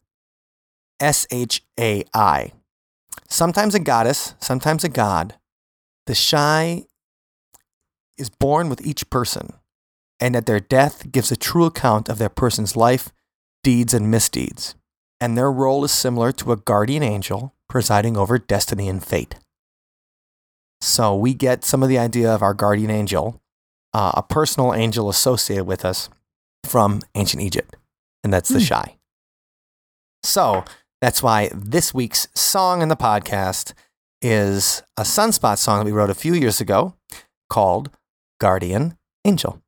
S H A I. Sometimes a goddess, sometimes a god. The Shai is born with each person, and at their death gives a true account of their person's life, deeds, and misdeeds. And their role is similar to a guardian angel presiding over destiny and fate. So we get some of the idea of our guardian angel, uh, a personal angel associated with us from ancient Egypt, and that's the mm. Shai. So that's why this week's song in the podcast is a Sunspot song that we wrote a few years ago called Guardian Angel.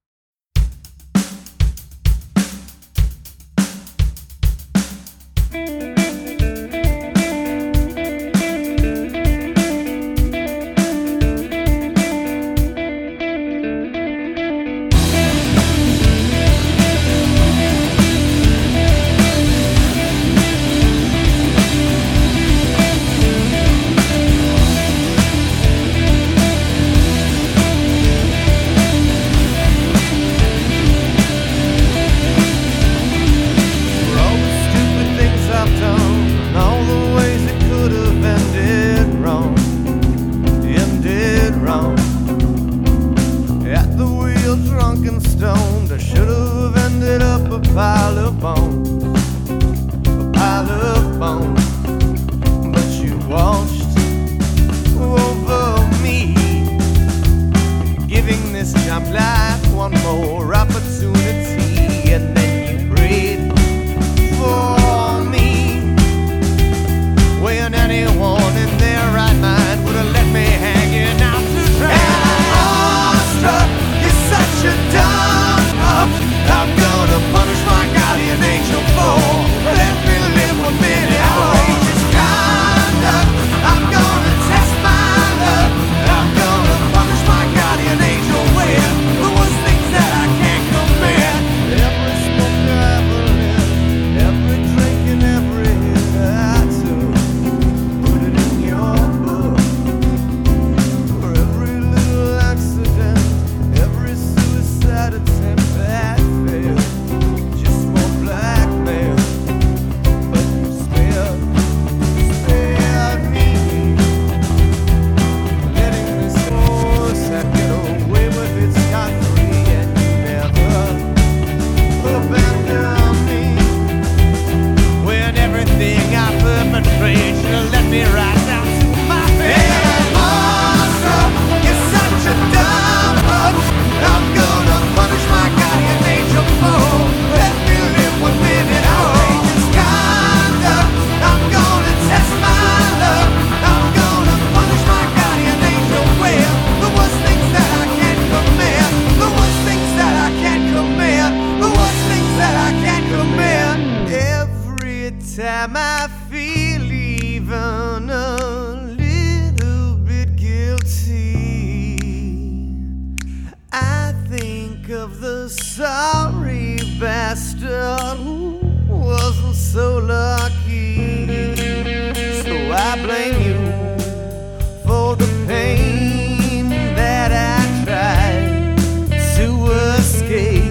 I blame you for the pain that I tried to escape.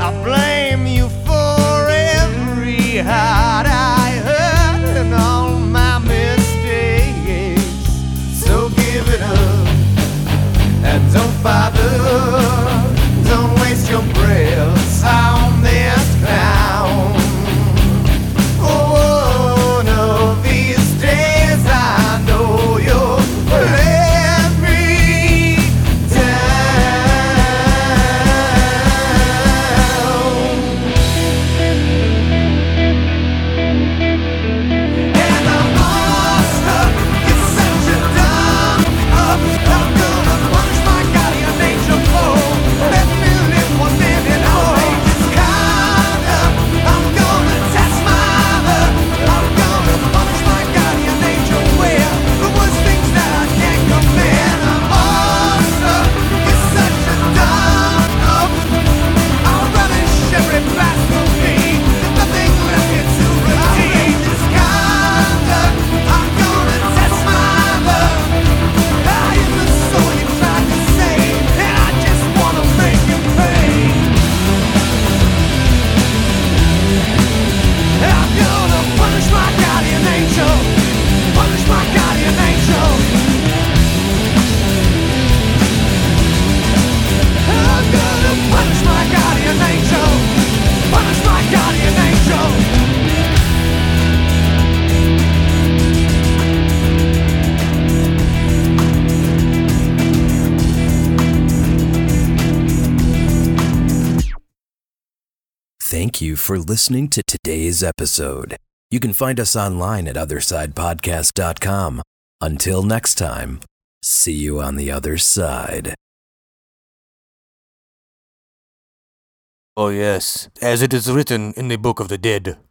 I blame you for every heart I hurt and all my mistakes. So give it up and don't bother. Don't waste your breath on this clown. Thank you for listening to today's episode. You can find us online at other side podcast dot com. Until next time, see you on the other side. Oh yes, as it is written in the Book of the Dead.